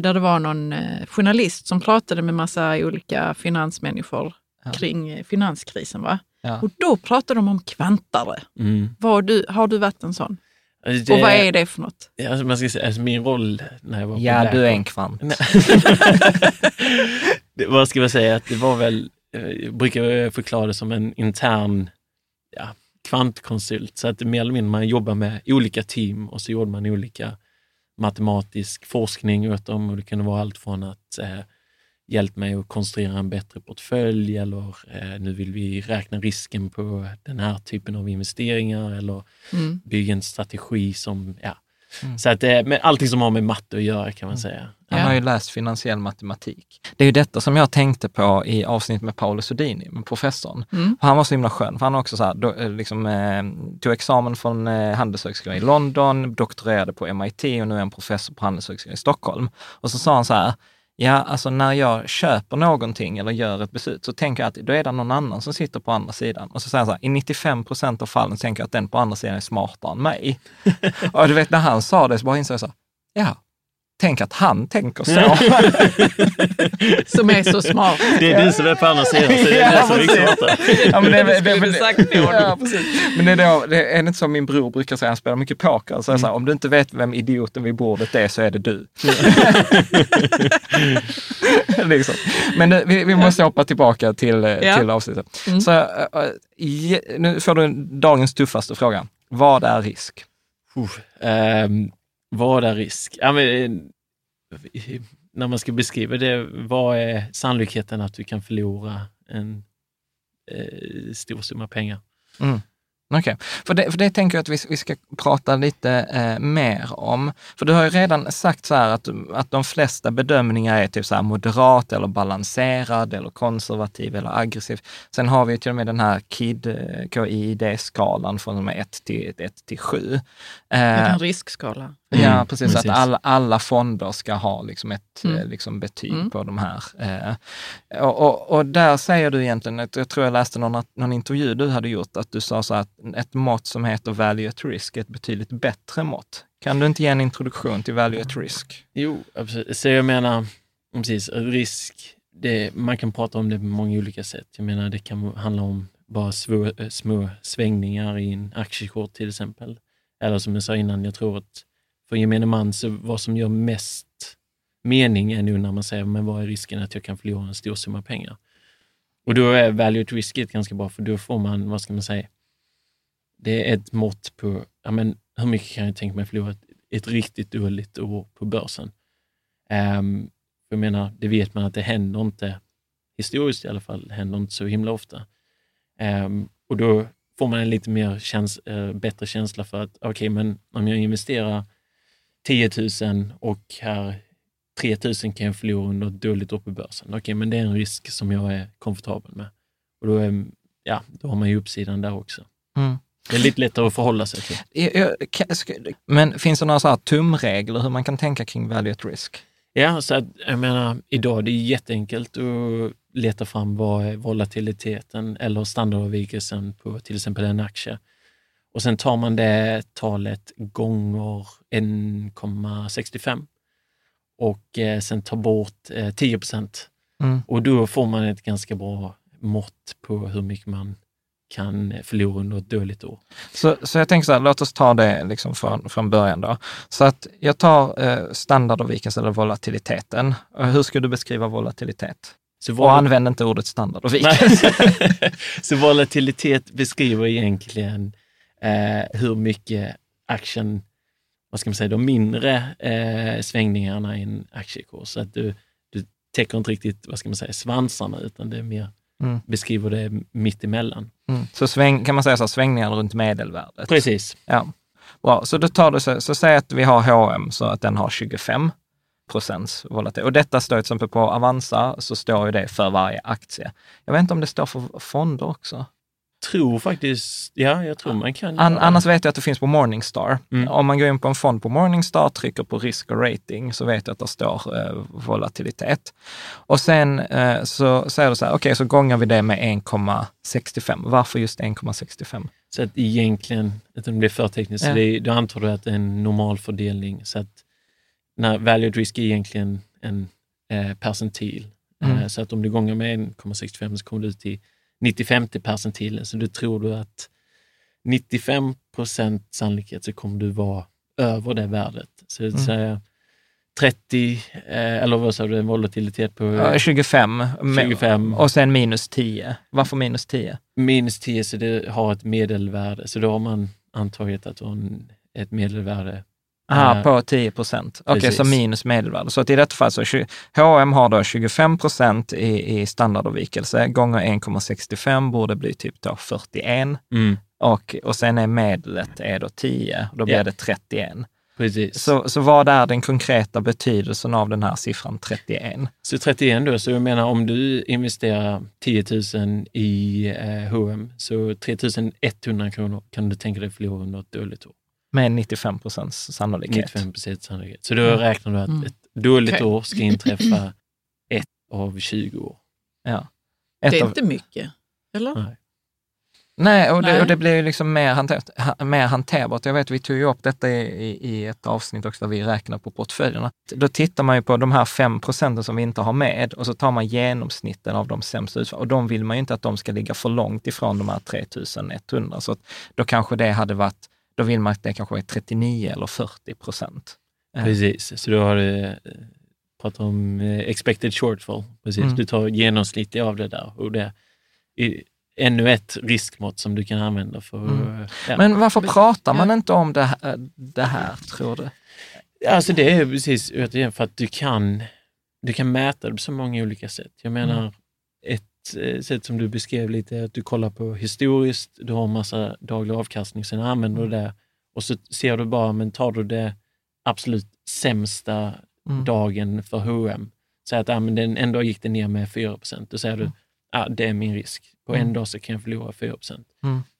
där det var någon journalist som pratade med massa olika finansmänniskor kring finanskrisen, va? Ja. Och då pratade de om kvantare. Har du varit en sån? Och vad är det för något? Alltså, man ska säga, alltså, min roll när jag var på BlackRock. Du är en kvant. Vad ska man säga? Att det var väl, jag brukar förklara det som en intern kvantkonsult. Så att mer eller mindre man jobbar med olika team och så gjorde man olika matematisk forskning åt dem. Och det kunde vara allt från att hjälp mig att konstruera en bättre portfölj eller nu vill vi räkna risken på den här typen av investeringar eller bygga en strategi som, Så att allting som har med matte att göra kan man säga. Han har ju läst finansiell matematik. Det är ju detta som jag tänkte på i avsnitt med Paolo Sudini, med professorn. Mm. Han var så himla skön, för han också så här, tog examen från Handelshögskolan i London, doktorerade på MIT och nu är han professor på Handelshögskolan i Stockholm. Och så sa han så här, alltså när jag köper någonting eller gör ett beslut så tänker jag att då är det någon annan som sitter på andra sidan. Och så säger han så här, i 95% av fallen tänker jag att den på andra sidan är smartare än mig. Och du vet, när han sa det så bara insåg jag så här, tänk att han tänker så. Som är så smart. Det är du som är på andra sidan, så det är det som är smartare. Ja, men det är inte som min bror brukar säga, han spelar mycket poker. Så om du inte vet vem idioten vid bordet är så är det du. Liksom. Men vi måste hoppa tillbaka till avsnittet. Mm. Så, nu får du dagens tuffaste fråga. Vad är risk? Vad är risk? Ja, men, när man ska beskriva det, vad är sannolikheten att du kan förlora en stor summa pengar? Mm. Okej, för det tänker jag att vi ska prata lite mer om. För du har ju redan sagt så här att de flesta bedömningar är typ så här moderat eller balanserad eller konservativ eller aggressiv. Sen har vi ju till och med den här KID-skalan från 1 till 7. En riskskala. Ja, precis. Att alla fonder ska ha liksom ett betyg på de här. Och där säger du egentligen, att jag tror jag läste någon intervju du hade gjort, att du sa så att ett mått som heter value at risk är ett betydligt bättre mått. Kan du inte ge en introduktion till value at risk? Jo, absolut. Så jag menar, precis, risk, det, man kan prata om det på många olika sätt. Jag menar, det kan handla om bara små svängningar i en aktiekurs till exempel. Eller som jag sa innan, jag tror att för gemene man så vad som gör mest mening är nu när man säger, men vad är risken att jag kan förlora en stor summa pengar? Och då är value at risk ganska bra, för då får man, vad ska man säga, det är ett mått på hur mycket kan jag tänka mig förlora ett riktigt dåligt år på börsen. Jag menar, det vet man att det händer inte, historiskt i alla fall, händer inte så himla ofta. Och då får man en lite mer bättre känsla för att okej, men om jag investerar 10 000 och här 3 000 kan jag förlora under ett dåligt år på börsen. Okej, men det är en risk som jag är komfortabel med. Och då, då har man ju uppsidan där också. Mm. Det är lite lättare att förhålla sig till. Men finns det några så här tumregler hur man kan tänka kring value at risk? Ja, så att, jag menar, idag är det jätteenkelt att leta fram vad är volatiliteten eller standardavvikelsen på till exempel en aktie. Och sen tar man det talet gånger 1,65 och sen tar bort 10%. Och då får man ett ganska bra mått på hur mycket man kan förlora under ett dåligt år. Så jag tänker så här, låt oss ta det liksom från början då. Så att jag tar standardavvikelse eller volatiliteten. Hur skulle du beskriva volatilitet? Och använd inte ordet standardavvikelse. Så volatilitet beskriver egentligen hur mycket aktien, vad ska man säga, de mindre svängningarna i en aktiekurs. Så att du täcker inte riktigt, vad ska man säga, svansarna, utan det är mer beskriver det mitt emellan. Så kan man säga så, svängningar runt medelvärdet. Precis. Ja. Bra. Så då tar du så säg att vi har H&M så att den har 25% volatilitet. Och detta står till exempel på Avanza, så står ju det för varje aktie. Jag vet inte om det står för fonder också. Tror faktiskt, jag tror man kan. Annars vet jag att det finns på Morningstar. Om man går in på en fond på Morningstar, trycker på risk och rating, så vet jag att det står volatilitet. Och sen så säger du så här, okej, så gånger vi det med 1,65. Varför just 1,65? Så att egentligen, utan det blir för tekniskt, då antar du att det är en normal fördelning. Så att när value at risk är egentligen en percentil. Så att om du gånger med 1,65 så kommer du ut till 90-50 percentilen, så du tror du att 95% sannolikhet så kommer du vara över det värdet. Så att säga 30 eller vad sa du, en volatilitet på 25 och sen minus 10. Varför minus 10? Minus 10 så det har ett medelvärde. Så då har man antagit att ett medelvärde på 10%. Okej, så minus medelvärde. Så att i detta fall så H&M har då 25% i standardavvikelse gånger 1,65 borde bli typ då 41. Mm. Och sen är medlet är då 10. Då blir det 31. Precis. Så vad är den konkreta betydelsen av den här siffran 31? Så 31 då, så jag menar om du investerar 10 000 i H&M så 3100 kronor kan du tänka dig förlora under ett dåligt år. Med 95% sannolikhet. 95% sannolikhet. Så då räknar du att ett dåligt år ska inträffa ett av 20 år. Ja. Det är inte mycket, eller? Nej, och det blir ju liksom mer hanterbart. Jag vet, vi tog ju upp detta i ett avsnitt också där vi räknar på portföljerna. Då tittar man ju på de här 5% som vi inte har med och så tar man genomsnitten av de sämsta utfall. Och de vill man ju inte att de ska ligga för långt ifrån de här 3100. Så att då kanske det hade varit, då vill man att det kanske är 39 eller 40%. Precis, så då har du pratat om expected shortfall. Precis, du tar genomsnittet av det där och det är ännu ett riskmått som du kan använda för... Ja. Men varför pratar man inte om det här, tror du? Alltså det är precis utifrån för att du kan mäta det på så många olika sätt. Jag menar, ett sätt som du beskrev lite är att du kollar på historiskt, du har en massa daglig avkastning, sen använder du det och så ser du bara, men tar du det absolut sämsta dagen för H&M, så att en dag gick det ner med 4%, då säger du det är min risk. På en dag så kan jag förlora 4%.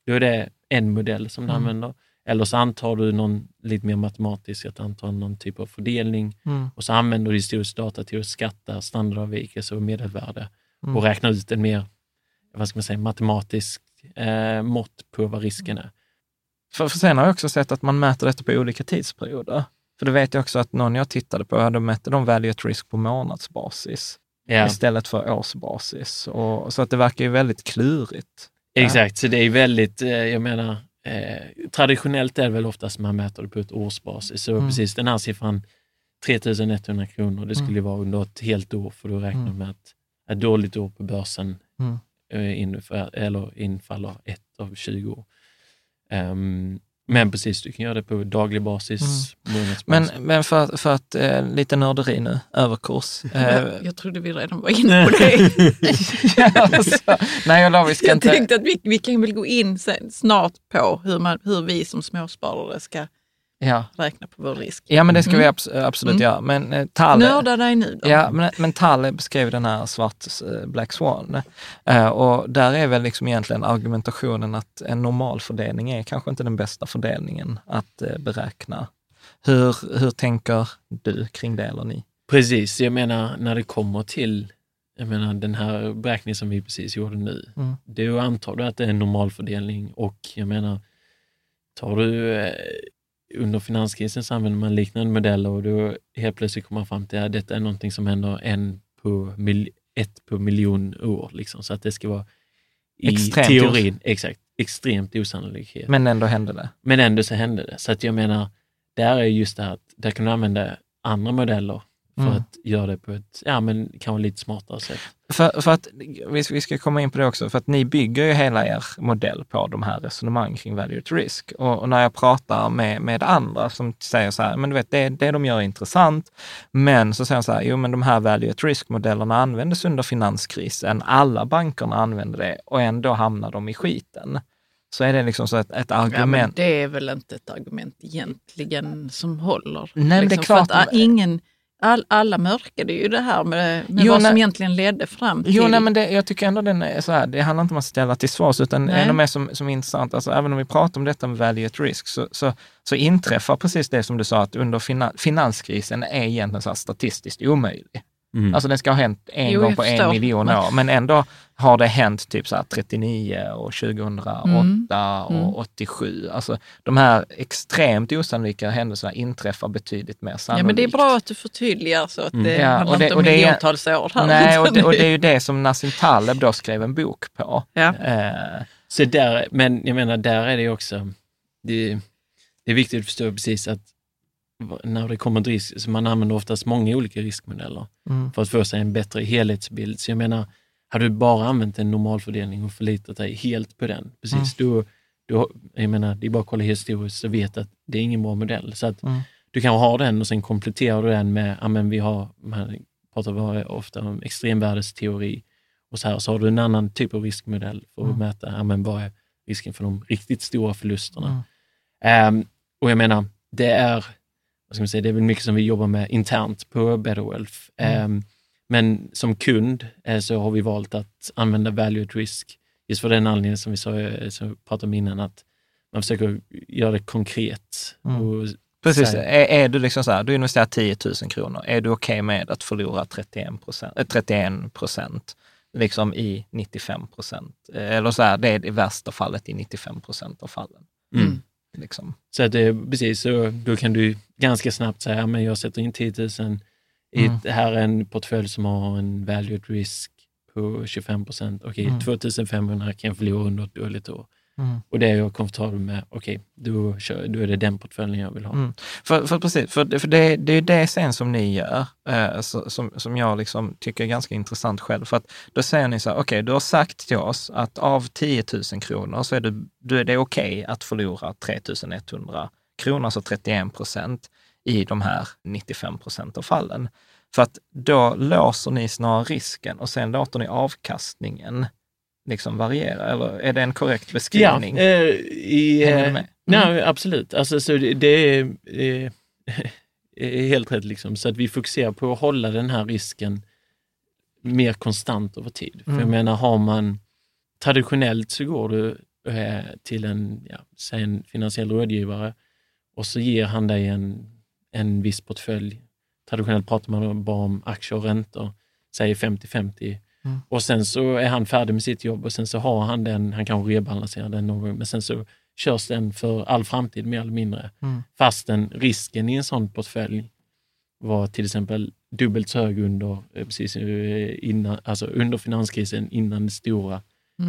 Då är det en modell som du använder. Eller så antar du någon lite mer matematisk, att anta någon typ av fördelning. Och så använder du historisk data till att skatta standardavvikelse och medelvärde. Och räkna ut en mer, vad ska man säga, matematisk mått på vad risken är. För sen har jag också sett att man mäter detta på olika tidsperioder. För det vet jag också att någon jag tittade på, de mätte de value at risk på månadsbasis. Ja. Istället för årsbasis. Och så att det verkar ju väldigt klurigt. Exakt, så det är väldigt, jag menar, traditionellt är det väl oftast man mäter det på ett årsbasis. Så precis den här siffran, 3100 kronor, det skulle ju vara under ett helt år, för då räknar man med att ett dåligt år på börsen infaller ett av 20 år. Men precis, du kan göra det på daglig basis. Men för att lite nörderi nu, överkurs. Jag trodde vi redan var inne på det. Jag tänkte att vi kan väl gå in sen, snart på hur vi som småsparare ska räkna på vår risk. Ja, men det ska vi absolut göra. Men, Taleb, nörda dig nu då. Ja, men Taleb skrev den här Black Swan. Och där är väl liksom egentligen argumentationen att en normal fördelning är kanske inte den bästa fördelningen att beräkna. Hur tänker du kring det, eller ni? Precis, jag menar när det kommer till den här beräkningen som vi precis gjorde nu. Det är ju, antar du att det är en normal fördelning, och jag menar, tar du... under finanskrisen så använder man liknande modeller, och då helt plötsligt kommer man fram till att detta är någonting som händer ett på miljon år. Liksom. Så att det ska vara i extremt teorin extremt osannolikt. Men ändå händer det. Så att jag menar, där är just det här att där kan du använda andra modeller för att göra det på ett kan vara lite smartare sätt. För att vi ska komma in på det också, för att ni bygger ju hela er modell på de här resonemang kring value at risk, och när jag pratar med andra som säger så här, men du vet, det de gör är intressant, men så säger de så här, jo men de här value at risk-modellerna användes under finanskrisen, alla bankerna använde det och ändå hamnar de i skiten. Så är det liksom så ett argument. Ja, men det är väl inte ett argument egentligen som håller. Nej, men det är klart. För att ingen... Alla mörkade ju det här med vad som egentligen ledde fram till... Jo, nej, men jag tycker ändå den är så här, det handlar inte om att ställa till svars, utan en av de som är intressant, alltså även om vi pratar om detta med value at risk, så inträffar precis det som du sa, att under finanskrisen är egentligen så här statistiskt omöjlig. Alltså den ska ha hänt gång på 1 miljon år, men ändå har det hänt typ så här 39 och 2008 och 87. Alltså de här extremt osannolika händelserna inträffar betydligt mer sannolikt. Ja, men det är bra att du förtydligar så att det handlar inte om miljontals år här. Nej, och det är ju det som Nassim Taleb då skrev en bok på. Ja. Så där, men jag menar, där är det också, det är viktigt att förstå precis att när det kommer till risk, så man använder oftast många olika riskmodeller för att få sig en bättre helhetsbild. Så jag menar, hade du bara använt en normalfördelning och förlitat dig helt på den, precis, då jag menar, det är bara att kolla historiskt så vet att det är ingen bra modell. Så att du kan ha den och sen kompletterar du den med, ja men vi har, man pratar ofta om extremvärdesteori och så här, så har du en annan typ av riskmodell för att mäta, ja men vad är risken för de riktigt stora förlusterna. Och jag menar, det är, vad ska man säga, det är väl mycket som vi jobbar med internt på Better Wealth. Men som kund så har vi valt att använda value at risk. Just för den anledningen som vi sa, som pratade om innan, att man försöker göra det konkret. Och precis, är du liksom så här, du investerar 10 000 kronor. Är du okej med att förlora 31% liksom i 95%? Eller så här, det är i värsta fallet i 95% av fallen. Liksom. Så att det är precis, så då kan du ganska snabbt säga, men jag sätter in 10 000 i här är en portfölj som har en value at risk på 25%. Okej, 2500 kan jag förlora under ett dåligt år. Och det är jag komfortabel med. Okej, då är det den portföljen jag vill ha. För precis, för det är det sen som ni gör, som jag liksom tycker är ganska intressant själv. För att då säger ni så här, okej, du har sagt till oss att av 10 000 kronor så är det okej att förlora 3100 kronor, alltså 31% i de här 95% av fallen. För att då låser ni snarare risken och sen låter ni avkastningen liksom variera, eller är det en korrekt beskrivning? Ja, nej, absolut. Alltså, så det är helt rätt liksom, så att vi fokuserar på att hålla den här risken mer konstant över tid. För jag menar, har man traditionellt så går du till en finansiell rådgivare och så ger han dig en viss portfölj. Traditionellt pratar man bara om aktier och räntor, säger 50-50. Och sen så är han färdig med sitt jobb och sen så har han den, han kan rebalansera den någon gång, men sen så körs den för all framtid mer eller mindre. Fastän risken i en sån portfölj var till exempel dubbelt så hög under finanskrisen, innan den stora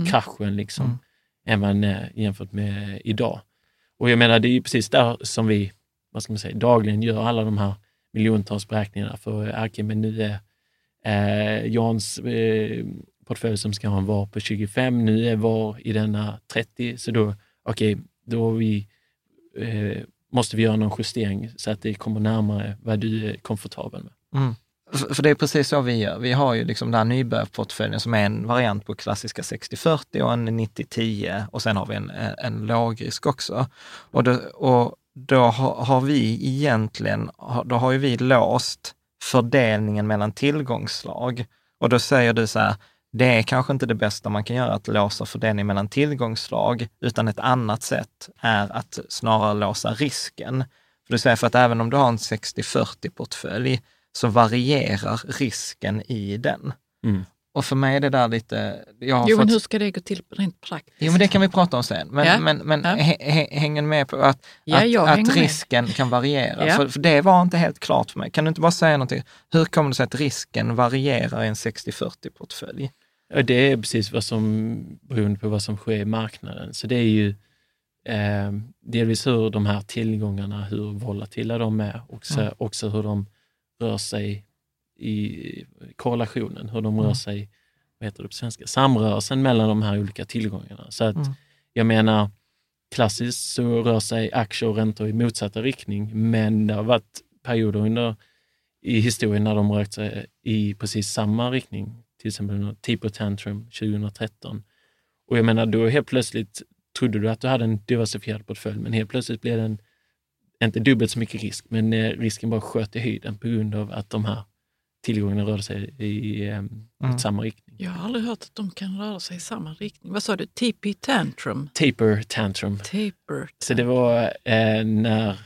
kraschen liksom, även jämfört med idag. Och jag menar, det är ju precis där som vi, vad ska man säga, dagligen gör alla de här miljontals beräkningarna för men nu är Jans portfölj som ska ha en VAR på 25, nu är VAR i denna 30, så då då vi måste vi göra någon justering så att det kommer närmare vad du är komfortabel med. För det är precis så vi gör. Vi har ju liksom den här nybörjarportföljen som är en variant på klassiska 60-40 och en 90-10, och sen har vi en lågrisk också, och då har ju vi låst fördelningen mellan tillgångsslag. Och då säger du så här, det är kanske inte det bästa man kan göra, att låsa fördelningen mellan tillgångsslag, utan ett annat sätt är att snarare låsa risken. För du säger, för att även om du har en 60-40 portfölj så varierar risken i den. Och för mig är det där lite... men hur ska det gå till rent praktiskt? Jo, men det kan vi prata om sen. Hänger med på att risken kan variera? Ja. För det var inte helt klart för mig. Kan du inte bara säga någonting? Hur kommer det sig att risken varierar i en 60-40-portfölj? Ja, det är precis vad som, beroende på vad som sker i marknaden. Så det är ju delvis hur de här tillgångarna, hur volatila de är. Och också hur de rör sig i korrelationen, hur de rör sig, vad heter det på svenska, samrörelsen mellan de här olika tillgångarna. Så att jag menar, klassiskt så rör sig aktier och räntor i motsatta riktning, men det har varit perioder i historien när de rört sig i precis samma riktning, till exempel Tipo Tantrum 2013. Och jag menar, då helt plötsligt trodde du att du hade en diversifierad portfölj, men helt plötsligt blev den inte dubbelt så mycket risk, men risken bara sköt i höjden på grund av att de här tillgångarna rör sig i samma riktning. Jag har aldrig hört att de kan röra sig i samma riktning. Vad sa du? Taper tantrum. Så det var när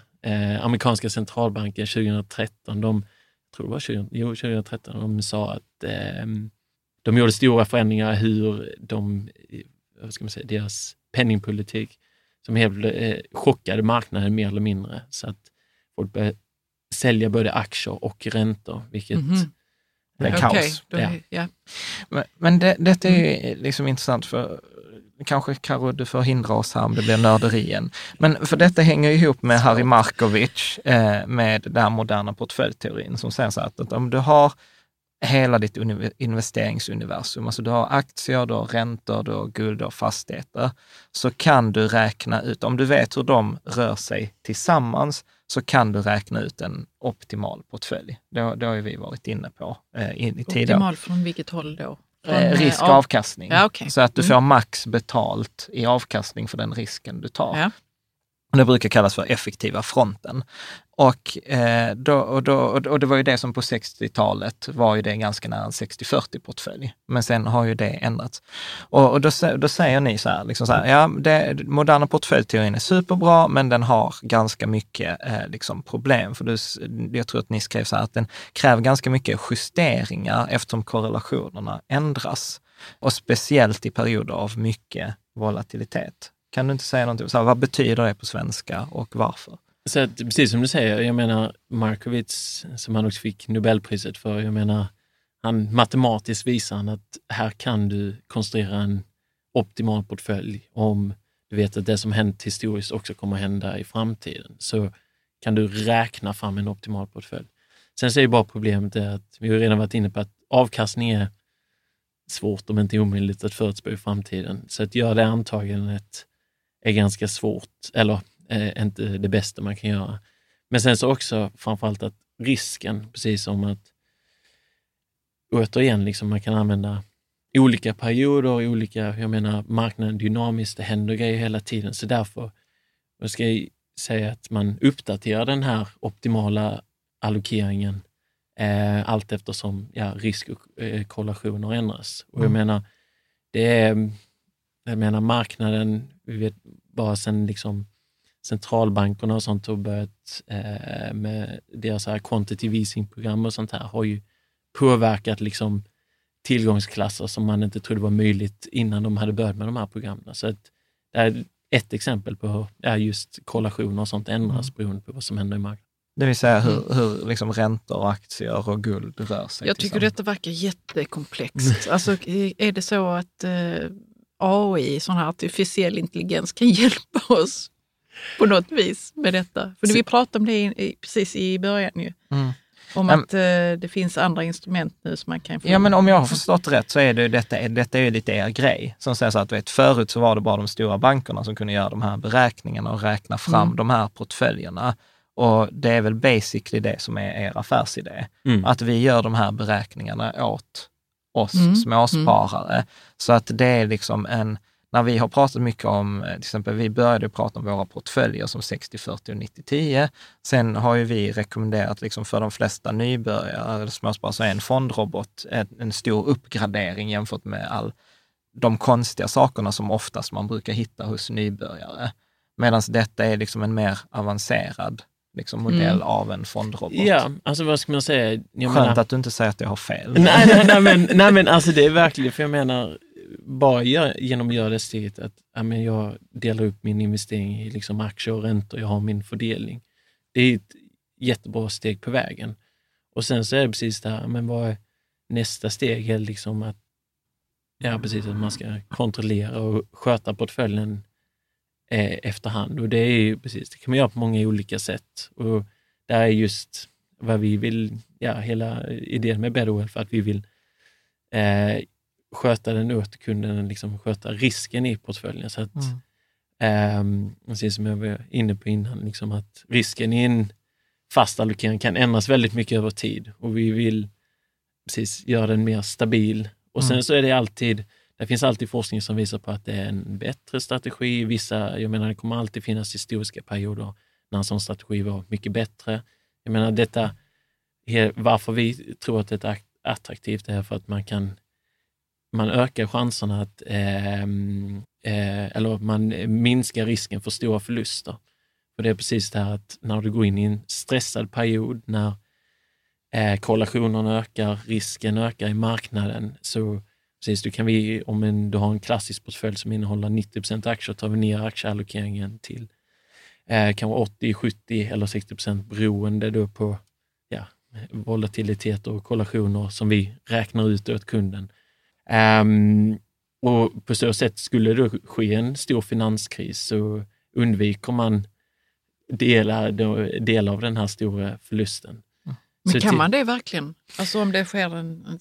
amerikanska centralbanken 2013, de sa att de gjorde stora förändringar hur de, vad ska man säga, deras penningpolitik som helt chockade marknaden mer eller mindre. Så att folk sälja både aktier och räntor, vilket är kaos. Men detta är ju liksom intressant, för kanske Karudde får hindra oss här om det blir nörderien. Men för detta hänger ihop med Harry Markowitz, med den moderna portföljteorin som säger så att om du har hela ditt investeringsuniversum, alltså du har aktier, du har räntor, du har guld och fastigheter, så kan du räkna ut, om du vet hur de rör sig tillsammans, så kan du räkna ut en optimal portfölj. Det har ju vi varit inne på i tidigare. Optimal från vilket håll då? Risk och avkastning. Ja, okay. Så att du får max betalt i avkastning för den risken du tar. Ja. Det brukar kallas för effektiva fronten. Och det var ju det som på 60-talet var ju det ganska nära en 60-40-portfölj. Men sen har ju det ändrats. Och då säger ni så här, liksom så här, ja, moderna portföljteorin är superbra, men den har ganska mycket liksom problem. För jag tror att ni skrev så här, att den kräver ganska mycket justeringar eftersom korrelationerna ändras. Och speciellt i perioder av mycket volatilitet. Kan du inte säga någonting? Så här, vad betyder det på svenska och varför? Så att, precis som du säger, jag menar Markowitz, som han också fick Nobelpriset för, jag menar, han matematiskt visar han att här kan du konstruera en optimal portfölj om du vet att det som hänt historiskt också kommer hända i framtiden. Så kan du räkna fram en optimal portfölj. Sen så är ju bara problemet är att vi har redan varit inne på att avkastning är svårt om inte omöjligt att förutspå i framtiden. Så att göra det antagandet är ganska svårt, eller inte det bästa man kan göra. Men sen så också framförallt att risken, precis som att återigen liksom man kan använda olika perioder, olika, jag menar marknaden dynamiskt, det händer grejer hela tiden. Så därför ska jag säga att man uppdaterar den här optimala allokeringen allt eftersom risk och korrelationer ändras. Och jag menar marknaden, vi vet bara sen liksom centralbankerna och sånt har börjat med deras här quantitative easing-program och sånt här har ju påverkat liksom tillgångsklasser som man inte trodde var möjligt innan de hade börjat med de här programmen. Så att det är ett exempel på hur just korrelationer och sånt ändras beroende på vad som händer i marknaden. Det vill säga hur liksom räntor, och aktier och guld rör sig. Jag tycker detta verkar jättekomplext. Alltså, är det så att AI, sån här artificiell intelligens, kan hjälpa oss på något vis med detta? För vi pratade om det precis i början ju. Mm. Om att det finns andra instrument nu som man kan få. Ja, men om jag har förstått rätt så är det detta är lite er grej. Som säger så att förut så var det bara de stora bankerna som kunde göra de här beräkningarna och räkna fram de här portföljerna. Och det är väl basically det som är er affärsidé. Mm. Att vi gör de här beräkningarna åt oss småsparare. Mm. Så att det är liksom när vi har pratat mycket om, till exempel vi började prata om våra portföljer som 60, 40 och 90, 10. Sen har ju vi rekommenderat liksom för de flesta nybörjare eller småsparare så är en fondrobot en stor uppgradering jämfört med de konstiga sakerna som oftast man brukar hitta hos nybörjare. Medan detta är liksom en mer avancerad liksom modell av en fondrobot. Ja, alltså vad ska man säga? Skönt att du inte säger att jag har fel. Nej, men alltså det är verkligen, för jag menar bara genom att göra det steget att jag delar upp min investering i liksom aktier och räntor, jag har min fördelning. Det är ett jättebra steg på vägen. Och sen så är det precis det här, vad är nästa steg? Är liksom att, precis, att man ska kontrollera och sköta portföljen efterhand, och det är ju precis, det kan man göra på många olika sätt, och där är just vad vi vill, hela idén med Better Wealth, att vi vill sköta den åt kunden, liksom sköta risken i portföljen, så att precis som jag var inne på innan, liksom att risken i en fast allokering kan ändras väldigt mycket över tid, och vi vill precis göra den mer stabil, och sen så är det alltid. Det finns alltid forskning som visar på att det är en bättre strategi. Det kommer alltid finnas historiska perioder när en sån strategi var mycket bättre. Jag menar, varför vi tror att det är attraktivt är för att man ökar chanserna att, eller man minskar risken för stora förluster. Och det är precis det här att när du går in i en stressad period, när korrelationerna ökar, risken ökar i marknaden, så precis, om du har en klassisk portfölj som innehåller 90% aktier, tar vi ner aktieallokeringen till kanske 80, 70 eller 60% beroende då på volatilitet och korrelationer som vi räknar ut åt kunden. Och på så sätt skulle det ske en stor finanskris så undviker man delar av den här stora förlusten. Men så kan man det verkligen? Alltså om det sker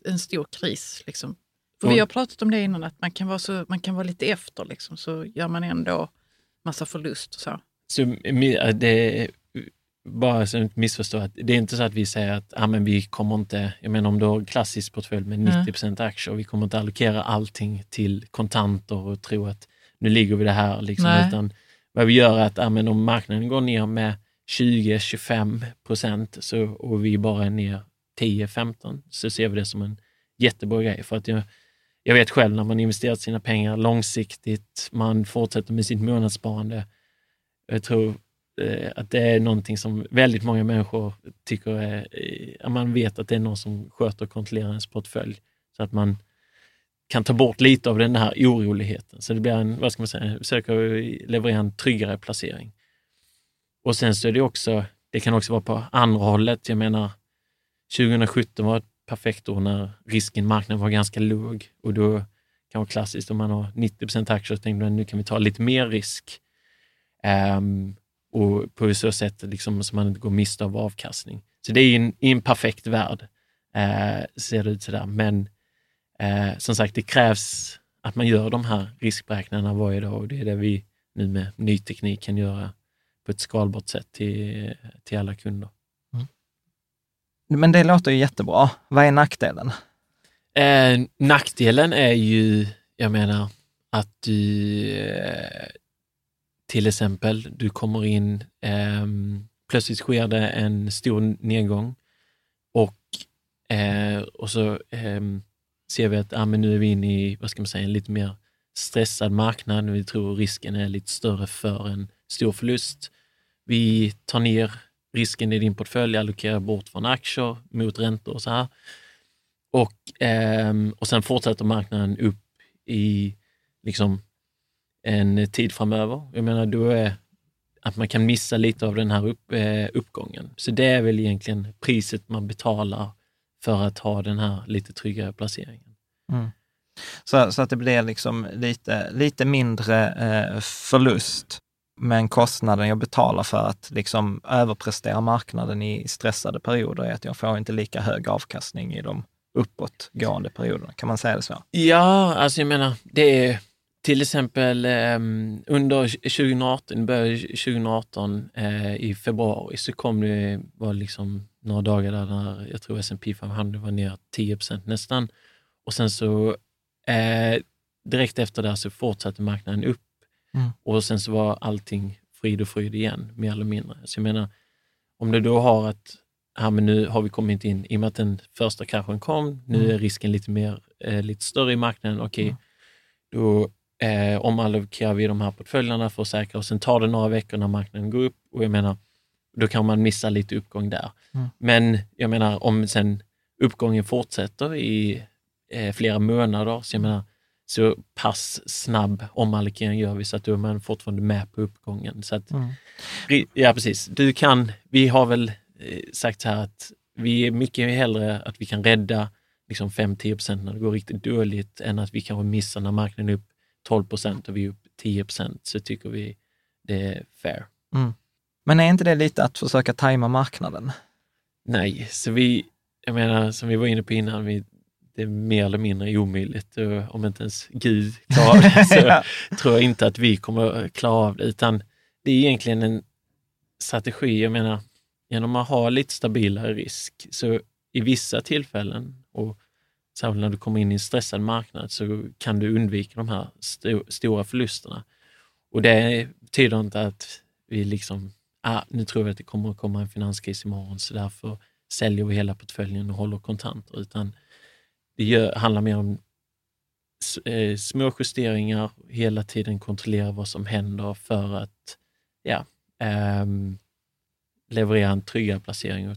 en stor kris liksom. För vi har pratat om det innan att man kan vara lite efter liksom, så gör man ändå massa förlust och så. Så det bara så ett missförstå att det är inte så att vi säger att men vi kommer inte, jag menar om du har en klassisk portfölj med 90% aktier, vi kommer inte allokera allting till kontanter och tro att nu ligger vi det här liksom, utan vad vi gör är att men om marknaden går ner med 20-25% så, och vi bara är ner 10-15% så ser vi det som en jättebra grej, för att jag vet själv när man investerat sina pengar långsiktigt, man fortsätter med sitt månadssparande, jag tror att det är någonting som väldigt många människor tycker är, att man vet att det är någon som sköter och kontrollerar ens portfölj så att man kan ta bort lite av den här oroligheten, så det blir en, vad ska man säga, försöka leverera en tryggare placering. Och sen så är det också, det kan också vara på andra hållet, jag menar 2017 var ett perfekt år när risken marknaden var ganska låg, och då kan vara klassiskt om man har 90% aktier så tänker man nu kan vi ta lite mer risk och på så sätt liksom, så man inte går miste av avkastning. Så det är en perfekt värld ser det ut sådär, men som sagt det krävs att man gör de här riskberäkningarna varje dag, och det är det vi nu med ny teknik kan göra på ett skalbart sätt till alla kunder. Men det låter ju jättebra. Vad är nackdelen? Nackdelen är ju, jag menar, att du till exempel, du kommer in, plötsligt sker det en stor nedgång och så ser vi att men nu är vi inne i, vad ska man säga, en lite mer stressad marknad. Vi tror risken är lite större för en stor förlust. Vi tar ner risken i din portfölj, allokerar bort från aktier mot räntor och så här. Och sen fortsätter marknaden upp i liksom en tid framöver. Jag menar då är att man kan missa lite av den här uppgången. Så det är väl egentligen priset man betalar för att ha den här lite tryggare placeringen. Mm. Så att det blir liksom lite mindre förlust. Men kostnaden jag betalar för att liksom överprestera marknaden i stressade perioder är att jag får inte lika hög avkastning i de uppåtgående perioderna. Kan man säga det så? Ja, alltså jag menar, det är till exempel under 2018, början 2018 i februari så kom det, var liksom några dagar där jag tror S&P 500 var ner 10% nästan. Och sen så direkt efter det så fortsatte marknaden upp. Mm. Och sen så var allting frid och fröjd igen, mer eller mindre. Så jag menar, om du då har att men nu har vi kommit in, i och med att den första kraschen kom, nu är risken lite mer, lite större i marknaden, då omallokerar vi de här portföljerna för att säkra, och sen tar det några veckor när marknaden går upp, och jag menar, då kan man missa lite uppgång där. Mm. Men jag menar, om sen uppgången fortsätter i flera månader, så jag menar, så pass snabb omallokering gör vi så att du är fortfarande med på uppgången. Så att, ja, precis. Vi har väl sagt så här att vi är mycket hellre att vi kan rädda liksom 5-10% när det går riktigt dåligt än att vi kan missa när marknaden är upp 12% och vi är upp 10%, så tycker vi det är fair. Mm. Men är inte det lite att försöka tajma marknaden? Nej, så jag menar, som vi var inne på innan, det är mer eller mindre omöjligt, och om inte ens Gud klarar det så tror jag inte att vi kommer klara av det, utan det är egentligen en strategi, jag menar, genom att ha lite stabilare risk så i vissa tillfällen, och särskilt när du kommer in i en stressad marknad, så kan du undvika de här stora förlusterna, och det betyder inte att vi liksom, nu tror vi att det kommer att komma en finanskris imorgon så därför säljer vi hela portföljen och håller kontanter, utan det handlar mer om små justeringar, hela tiden kontrollera vad som händer för att leverera en tryggare placering.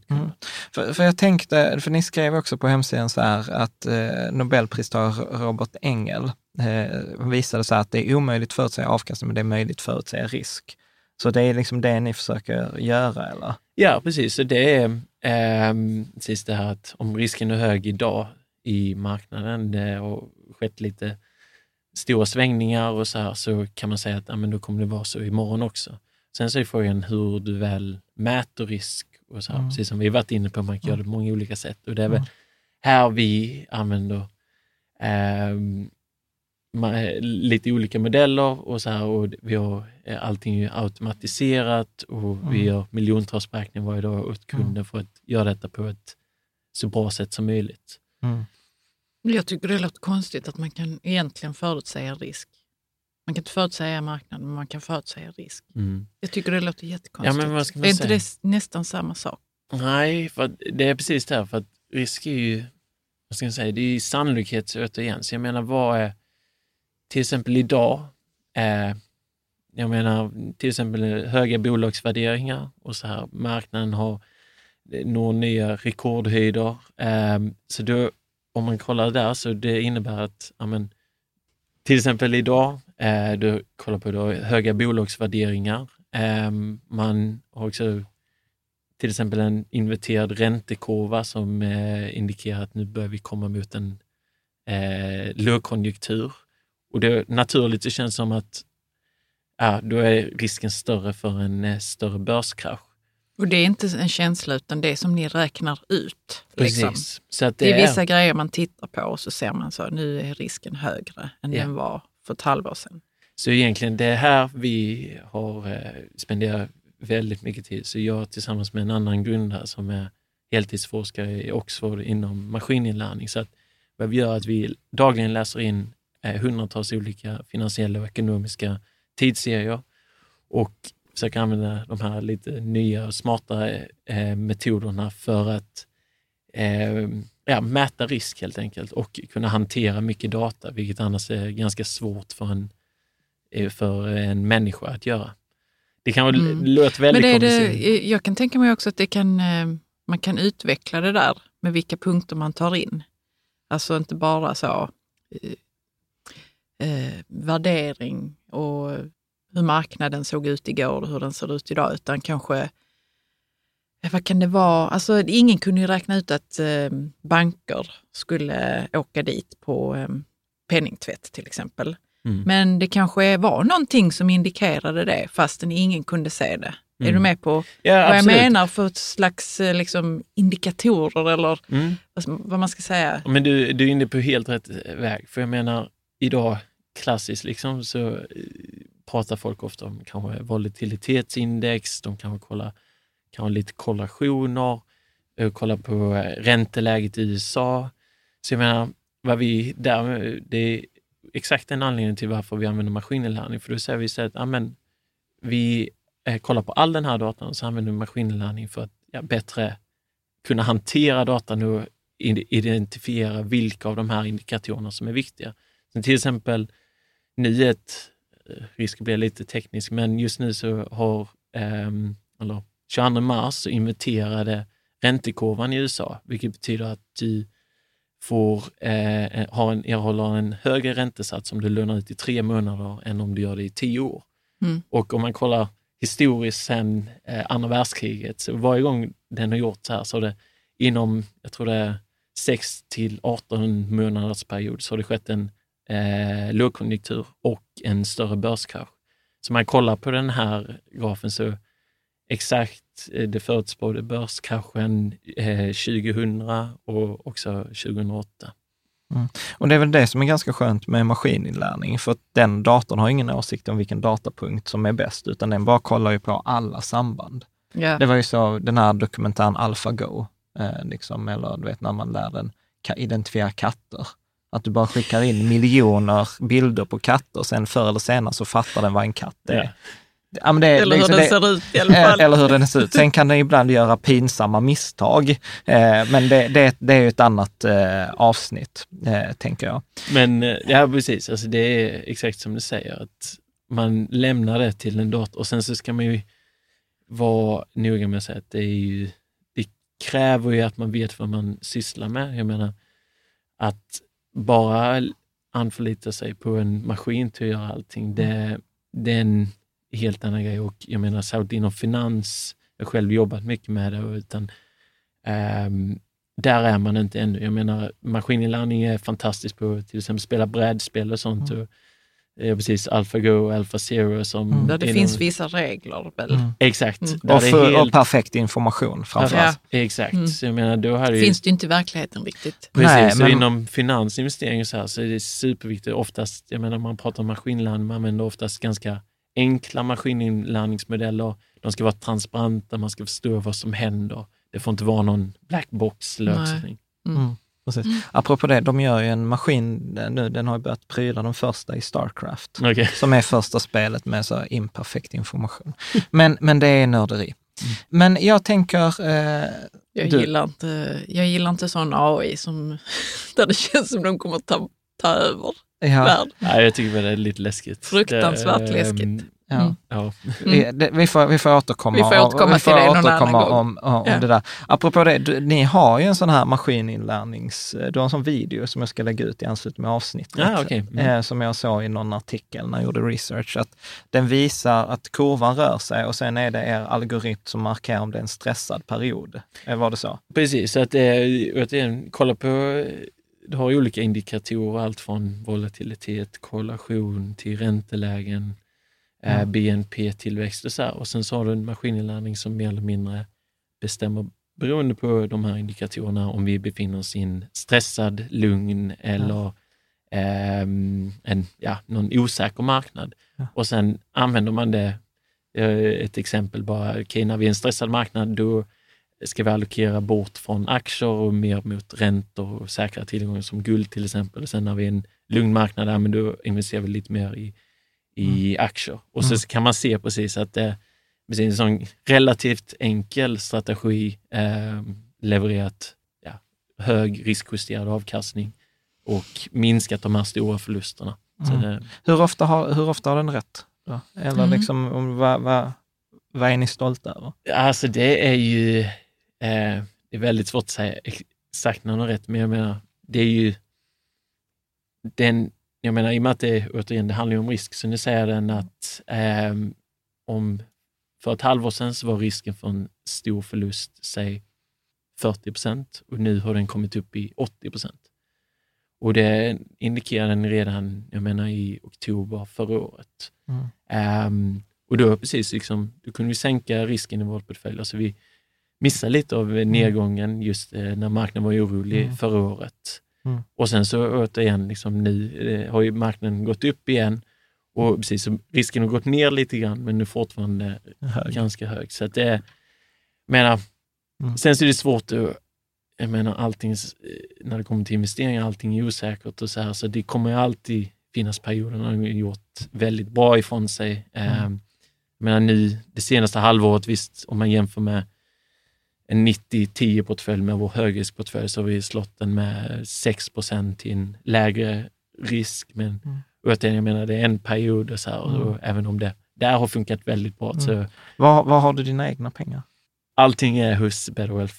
För jag tänkte, för ni skrev också på hemsidan så här att Nobelpristagare Robert Engle visade så här att det är omöjligt för att säga avkastning, men det är möjligt för att säga risk. Så det är liksom det ni försöker göra, eller? Ja, precis. Så det är precis det här att om risken är hög idag i marknaden, det har skett lite stora svängningar och så här, så kan man säga att men då kommer det vara så imorgon också. Sen så är frågan hur du väl mäter risk och så här, precis som vi varit inne på, man kan göra det på många olika sätt, och det är väl här vi använder lite olika modeller och så här, och vi har allting är automatiserat och vi gör miljontals beräkningar varje dag åt kunden för att göra detta på ett så bra sätt som möjligt. Mm. Jag tycker det låter konstigt att man kan egentligen förutsäga risk. Man kan inte förutsäga marknaden, men man kan förutsäga risk. Mm. Jag tycker det låter jättekonstigt. Ja, men vad ska man säga? Är inte det nästan samma sak? Nej, för det är precis det här. För att risk är ju, vad ska jag säga, det är ju sannolikhet återigen. Så jag menar, vad är till exempel idag, jag menar till exempel höga bolagsvärderingar och så här, marknaden har några nya rekordhöjder. Så då, om man kollar där, så det innebär att till exempel idag du kollar på då, höga bolagsvärderingar. Man har också till exempel en inverterad räntekurva som indikerar att nu börjar vi komma mot en lågkonjunktur. Och det naturligt så känns som att då är risken större för en större börskrasch. Och det är inte en känsla, utan det är som ni räknar ut. Precis. Liksom. Så att det är vissa grejer man tittar på och så ser man så, nu är risken högre än den var för ett halvår sedan. Så egentligen det här vi har spenderat väldigt mycket tid. Så jag tillsammans med en annan grundare som är heltidsforskare i Oxford inom maskininlärning. Så att vad vi gör är att vi dagligen läser in hundratals olika finansiella och ekonomiska tidsserier och försöker använda de här lite nya och smarta metoderna för att mäta risk helt enkelt och kunna hantera mycket data, vilket annars är ganska svårt för en människa att göra. Det kan låta väldigt komplicerat. Jag kan tänka mig också att man kan utveckla det där med vilka punkter man tar in. Alltså inte bara så värdering och hur marknaden såg ut igår och hur den ser ut idag, utan kanske vad kan det vara, alltså ingen kunde ju räkna ut att banker skulle åka dit på penningtvätt till exempel, men det kanske var någonting som indikerade det fastän ingen kunde se det. Är du med på vad jag menar för slags liksom, indikatorer eller vad man ska säga? Men du är inne på helt rätt väg, för jag menar idag klassiskt liksom, så pratar folk ofta om kanske volatilitetsindex, de kan kolla lite korrelationer, kolla på ränteläget i USA. Så jag menar, det är exakt en anledning till varför vi använder maskininlärning, för då säger vi så att vi kollar på all den här datan och så använder vi maskininlärning för att bättre kunna hantera datan och identifiera vilka av de här indikatorerna som är viktiga. Så till exempel nyhet, risk blir lite teknisk, men just nu så har 22 mars så inverterade räntekurvan i USA, vilket betyder att du erhåller en högre räntesats om du lånar ut i 3 månader än om du gör det i 10 år. Och om man kollar historiskt sedan andra världskriget, så varje gång den har gjort så här, så har det inom, jag tror det är 6 till 18 månaders period, så har det skett en lågkonjunktur och en större börskrasch. Så man kollar på den här grafen, så exakt det förutspådde börskraschen 2000 och också 2008. Och det är väl det som är ganska skönt med maskininlärning, för att den datorn har ingen åsikt om vilken datapunkt som är bäst, utan den bara kollar ju på alla samband. Det var ju så den här dokumentären AlphaGo liksom, eller du vet när man lär den identifiera katter. Att du bara skickar in miljoner bilder på katter och sen förr eller senare så fattar den vad en katt är. Ja, men det, eller liksom, hur den ser ut i alla fall. Eller hur den ser ut. Sen kan den ibland göra pinsamma misstag. Men det är ju ett annat avsnitt, tänker jag. Men ja, precis. Alltså, det är exakt som du säger. Att man lämnar det till en dator. Och sen så ska man ju vara noga med att säga att det kräver ju att man vet vad man sysslar med. Jag menar att bara anförlita sig på en maskin till att göra allting, det är en helt annan grej. Och jag menar, särskilt inom finans, jag har själv jobbat mycket med det, utan där är man inte ännu. Jag menar, maskininlärning är fantastiskt på till exempel spela brädspel och sånt. Mm. Och, precis, AlphaGo och AlphaZero som... Mm. Där det finns vissa regler väl. Mm. Exakt. Mm. Där och perfekt information framförallt. Ja. Exakt. Mm. Så jag menar, då har det finns ju... det inte i verkligheten riktigt. Precis, nej, så men... inom finansinvesteringar så här så är det superviktigt. Oftast, jag menar, man pratar om maskinlärning, man använder oftast ganska enkla maskininlärningsmodeller. De ska vara transparenta, man ska förstå vad som händer. Det får inte vara någon blackbox-lösning. Precis. Mm. Apropå det, de gör ju en maskin nu, den har ju börjat pryda de första i Starcraft, okay, som är första spelet med så imperfekt information. Men det är nörderi. Mm. Men jag tänker... Jag gillar inte sån AI som, där det känns som de kommer att ta över världen. Nej, jag tycker det är lite läskigt. Fruktansvärt läskigt. Vi får återkomma till det någon annan gång om det där. Apropå det, ni har ju en sån här maskininlärnings, du har en sån video som jag ska lägga ut i anslutning med avsnittet, som jag såg i någon artikel när jag gjorde research, att den visar att kurvan rör sig och sen är det er algoritm som markerar om det är en stressad period. Var det så? Precis, så att kolla på, du har olika indikatorer, allt från volatilitet, korrelation till räntelägen, BNP-tillväxt och så här. Och sen så har du en maskininlärning som mer eller mindre bestämmer, beroende på de här indikatorerna, om vi befinner oss i en stressad, lugn eller någon osäker marknad. Ja. Och sen använder man det, ett exempel bara, när vi är en stressad marknad, då ska vi allokera bort från aktier och mer mot räntor och säkra tillgångar som guld till exempel. Och sen när vi är en lugn marknad där, men då investerar vi lite mer i aktier. Och så kan man se precis att det är en sån relativt enkel strategi, levererat hög riskjusterad avkastning och minskat de här stora förlusterna. Mm. Så det... hur ofta har den rätt? Ja. Eller liksom, vad är ni stolta över? Alltså det är ju det är väldigt svårt att säga exakt när den har rätt, men jag menar, det är ju den. Jag menar, i och med att det, återigen, det handlar ju om risk, så nu säger den att om för ett halvår sedan så var risken för en stor förlust, säg 40%, och nu har den kommit upp i 80%. Och det indikerar den redan, jag menar, i oktober förra året. Och då precis liksom, då kunde vi sänka risken i vårt portfölj, så alltså vi missade lite av nedgången just när marknaden var orolig förra året. Mm. Och sen så återigen liksom, har ju marknaden gått upp igen och precis som risken har gått ner lite grann, men nu fortfarande ganska hög. Så att det menar, sen så är det svårt att, jag menar, allting när det kommer till investeringar, allting är osäkert och så här, så det kommer ju alltid finnas perioder när man har gjort väldigt bra ifrån sig. Men nu det senaste halvåret, visst, om man jämför med en 90-10-portfölj med vår högriskportfölj, så har vi slått den med 6% till en lägre risk. Men återigen, jag menar, det är en period och så här, och då, även om det där har funkat väldigt bra. Så, vad har du dina egna pengar? Allting är hos Better Wealth.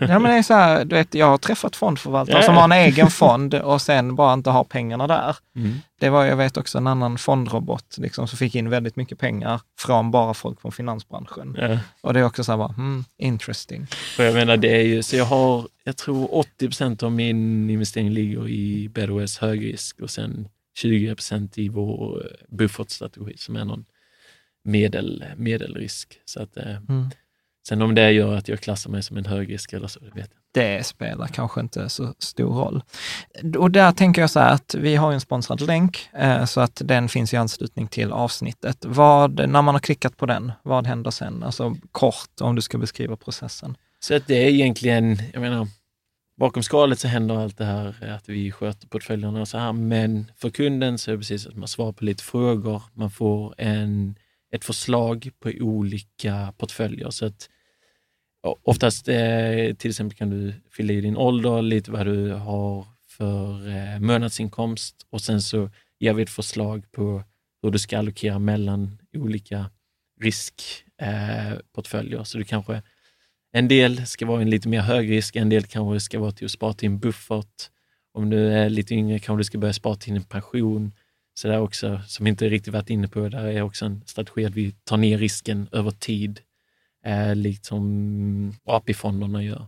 Ja, men det är så här, du vet, jag har träffat fondförvaltare som har en egen fond och sen bara inte har pengarna där. Det var, jag vet också, en annan fondrobot liksom, som fick in väldigt mycket pengar från bara folk från finansbranschen. Och det är också så här, bara, interesting. För jag menar, det är ju, så jag tror 80% av min investering ligger i Better Wealths högrisk och sen 20% i vår buffertstrategi som är någon medelrisk. Så att sen om det gör att jag klassar mig som en högrisk eller så, det vet jag. Det spelar kanske inte så stor roll. Och där tänker jag så här att vi har en sponsrad länk, så att den finns i anslutning till avsnittet. När man har klickat på den, vad händer sen? Alltså kort, om du ska beskriva processen. Så att det är egentligen, jag menar, bakom skalet så händer allt det här att vi sköter portföljerna och så här. Men för kunden så är det precis att man svarar på lite frågor. Man får ett förslag på olika portföljer, så att oftast till exempel kan du fylla i din ålder, lite vad du har för månadsinkomst, och sen så ger vi ett förslag på hur du ska allokera mellan olika riskportföljer. Så du kanske, en del ska vara en lite mer hög risk, en del kanske ska vara till att spara till en buffert. Om du är lite yngre kanske du ska börja spara till en pension. Så där också, som inte riktigt varit inne på, där är också en strategi att vi tar ner risken över tid, likt som AP-fonderna gör.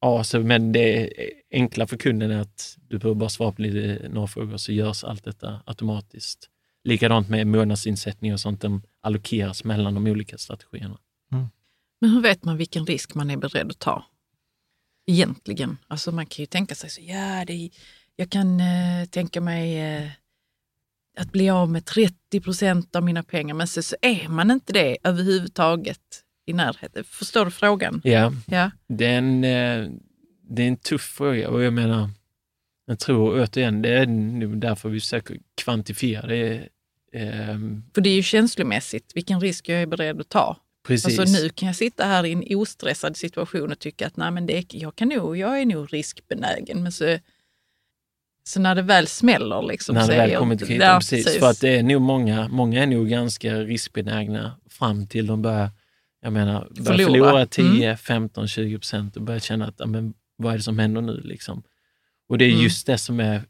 Ja, så, men det enkla för kunden är att du behöver bara svara på lite några frågor, så görs allt detta automatiskt. Likadant med månadsinsättningar och sånt, de allokeras mellan de olika strategierna. Mm. Men hur vet man vilken risk man är beredd att ta? Egentligen. Alltså man kan ju tänka sig så, ja, jag kan tänka mig att bli av med 30% av mina pengar, men så är man inte det överhuvudtaget i närheten. Förstår du frågan? Ja, ja. Det är en tuff fråga, och jag menar, jag tror återigen, det är nu därför vi försöker kvantifiera det. För det är ju känslomässigt, vilken risk jag är beredd att ta. Precis. Alltså nu kan jag sitta här i en ostressad situation och tycka att nej, men jag är nog riskbenägen, men så när det väl smäller liksom, när det väl kommer till kritan, precis. För att det är nog många är nog ganska riskbenägna fram till de börjar förlora 10, 15, 20% och börjar känna att men, vad är det som händer nu liksom? Och det är just det som är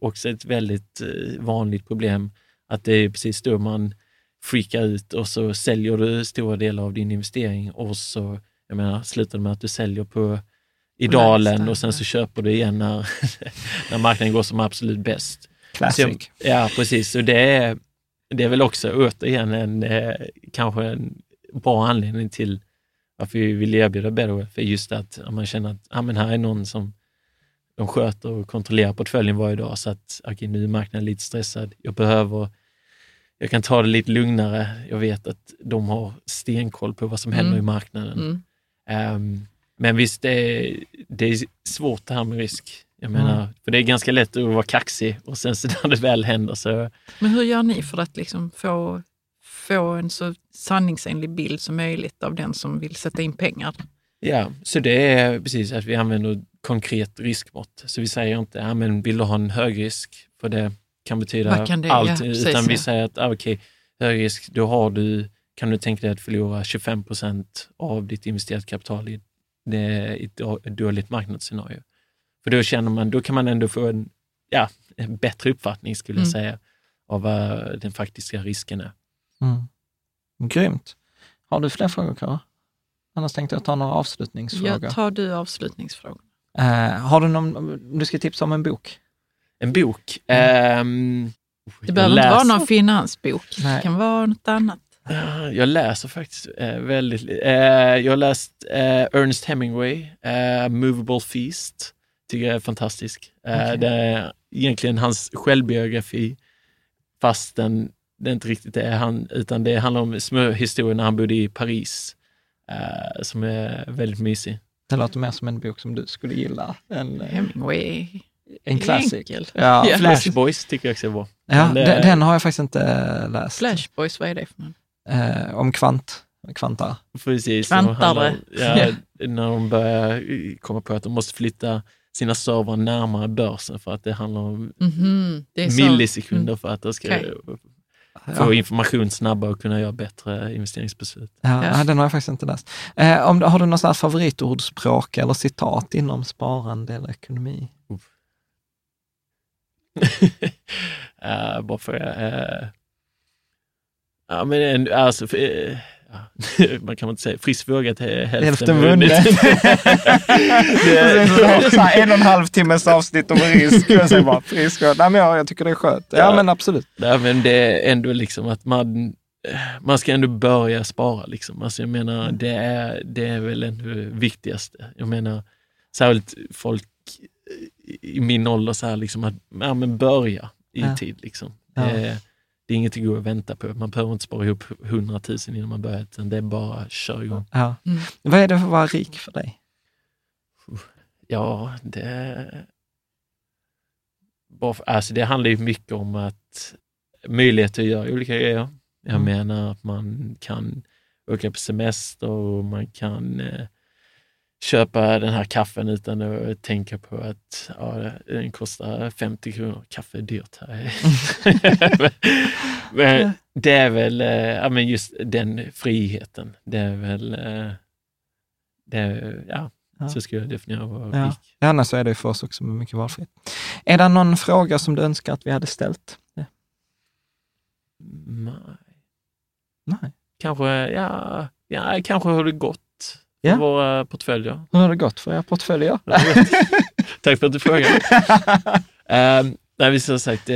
också ett väldigt vanligt problem, att det är precis då man freakar ut och så säljer du stora delar av din investering, och så slutar med att du säljer i dalen och sen så köper du igen när marknaden går som absolut bäst. Classic. Så, ja, precis. Och det är väl också återigen kanske en bra anledning till varför vi vill erbjuda Better, för just att man känner att men här är någon som de sköter och kontrollerar portföljen varje dag, så att okej, nu är marknaden lite stressad, jag kan ta det lite lugnare, jag vet att de har stenkoll på vad som händer i marknaden. Men visst, det är svårt det här med risk. Jag menar, för det är ganska lätt att vara kaxig, och sen så när det väl händer så... Men hur gör ni för att liksom få en så sanningsenlig bild som möjligt av den som vill sätta in pengar? Ja, så det är precis att vi använder konkret riskmått. Så vi säger inte, men vill du ha en hög risk? För det kan betyda allt. Ja, precis, utan vi säger att hög risk, då kan du tänka dig att förlora 25% av ditt investerat kapital i ett dåligt marknadsscenario. För då känner man, då kan man ändå få en bättre uppfattning, skulle jag säga, av vad den faktiska risken är. Mm. Grymt. Har du fler frågor, Kara? Annars tänkte jag ta några avslutningsfrågor. Ja, tar du avslutningsfrågor. Har du någon, du ska tipsa om en bok? En bok? Det behöver inte vara någon finansbok. Nej. Det kan vara något annat. Jag läser faktiskt väldigt... jag har läst Ernest Hemingway, Movable Feast. Tycker jag är fantastisk. Okay. Det är egentligen hans självbiografi, fast det är inte riktigt det är han, utan det handlar om smörhistorien när han bodde i Paris, som är väldigt mysig. Det låter mer som en bok som du skulle gilla. Hemingway. En klassik. Ja, yeah. Flash Boys tycker jag också är bra. Ja, den har jag faktiskt inte läst. Flash Boys, vad är det för någon? Om kvantar. Precis. Kvantare. När de börjar komma på att de måste flytta sina servrar närmare börsen, för att det handlar om det är millisekunder för att de ska få information snabbare och kunna göra bättre investeringsbeslut. Ja, den har jag faktiskt inte läst. Har du något favoritordspråk eller citat inom sparande eller ekonomi? Bara för man kan inte säga friskvågat hälften vunnet. En och en halv timmes avsnitt om risk, och sen bara friskvågat. Nej, men jag tycker det är skönt. Ja, men absolut. Nej, men det är ändå liksom att man ska ändå börja spara liksom. Alltså, jag menar, det är väl det viktigaste. Jag menar, särskilt folk i min ålder så här liksom, att men börja i tid liksom. Ja. Det är inget att gå och vänta på. Man behöver inte spara ihop 100 000 innan man börjar, utan det är bara kör igång. Ja. Mm. Vad är det för att vara rik för dig? Ja, det handlar ju mycket om att möjligheter att göra olika grejer. Jag menar att man kan åka på semester, och man kan köpa den här kaffen utan att tänka på att den kostar 50 kronor. Kaffe är dyrt här. Men det är väl just den friheten. Det är väl så skulle jag definiera vad rik. Annars så är det för oss också mycket valfritt. Är det någon fråga som du önskar att vi hade ställt? Ja. Nej. Kanske hur det gått för våra portföljer. Hur har det gått för era portföljer? Tack för att du frågade. Nej, vi har sagt,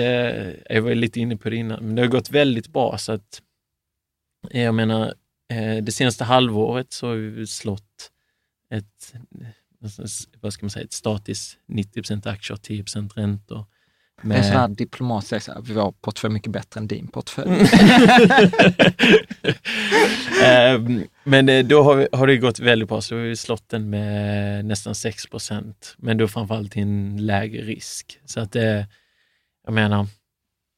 jag var lite inne på det innan, men det har gått väldigt bra, så att jag menar, det senaste halvåret så har vi slått ett, vad ska man säga, ett statiskt 90% aktier, 10% räntor. Med... En sån här diplomat säger så här, vår portfölj är mycket bättre än din portfölj. Men då har det gått väldigt bra, så har vi slått den med nästan 6%. Men då framförallt en lägre risk. Så att det, jag menar,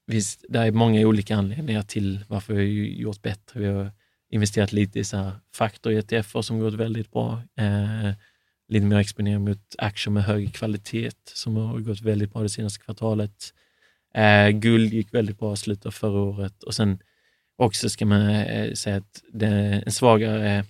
visst, det är många olika anledningar till varför vi har gjort bättre. Vi har investerat lite i så här faktor-ETFer som gått väldigt bra. Lite mer exponering mot aktier med hög kvalitet som har gått väldigt bra det senaste kvartalet. Guld gick väldigt bra i slutet av förra året. Och sen också ska man säga att en svagare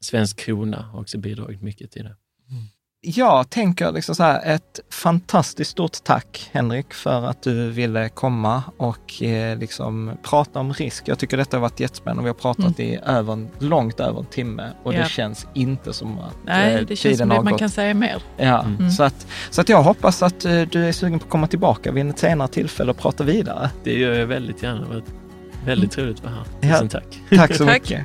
svensk krona har också bidragit mycket till det. Mm. Jag tänker liksom så här, ett fantastiskt stort tack, Henrik, för att du ville komma och liksom prata om risk. Jag tycker detta har varit jättespännande. Vi har pratat i långt över en timme, och det känns inte som att det känns som att man kan säga mer. Ja, så att jag hoppas att du är sugen på att komma tillbaka vid ett senare tillfälle och prata vidare. Det gör jag väldigt gärna. Det var väldigt trevligt att vara här. Tusen tack. Tack så mycket.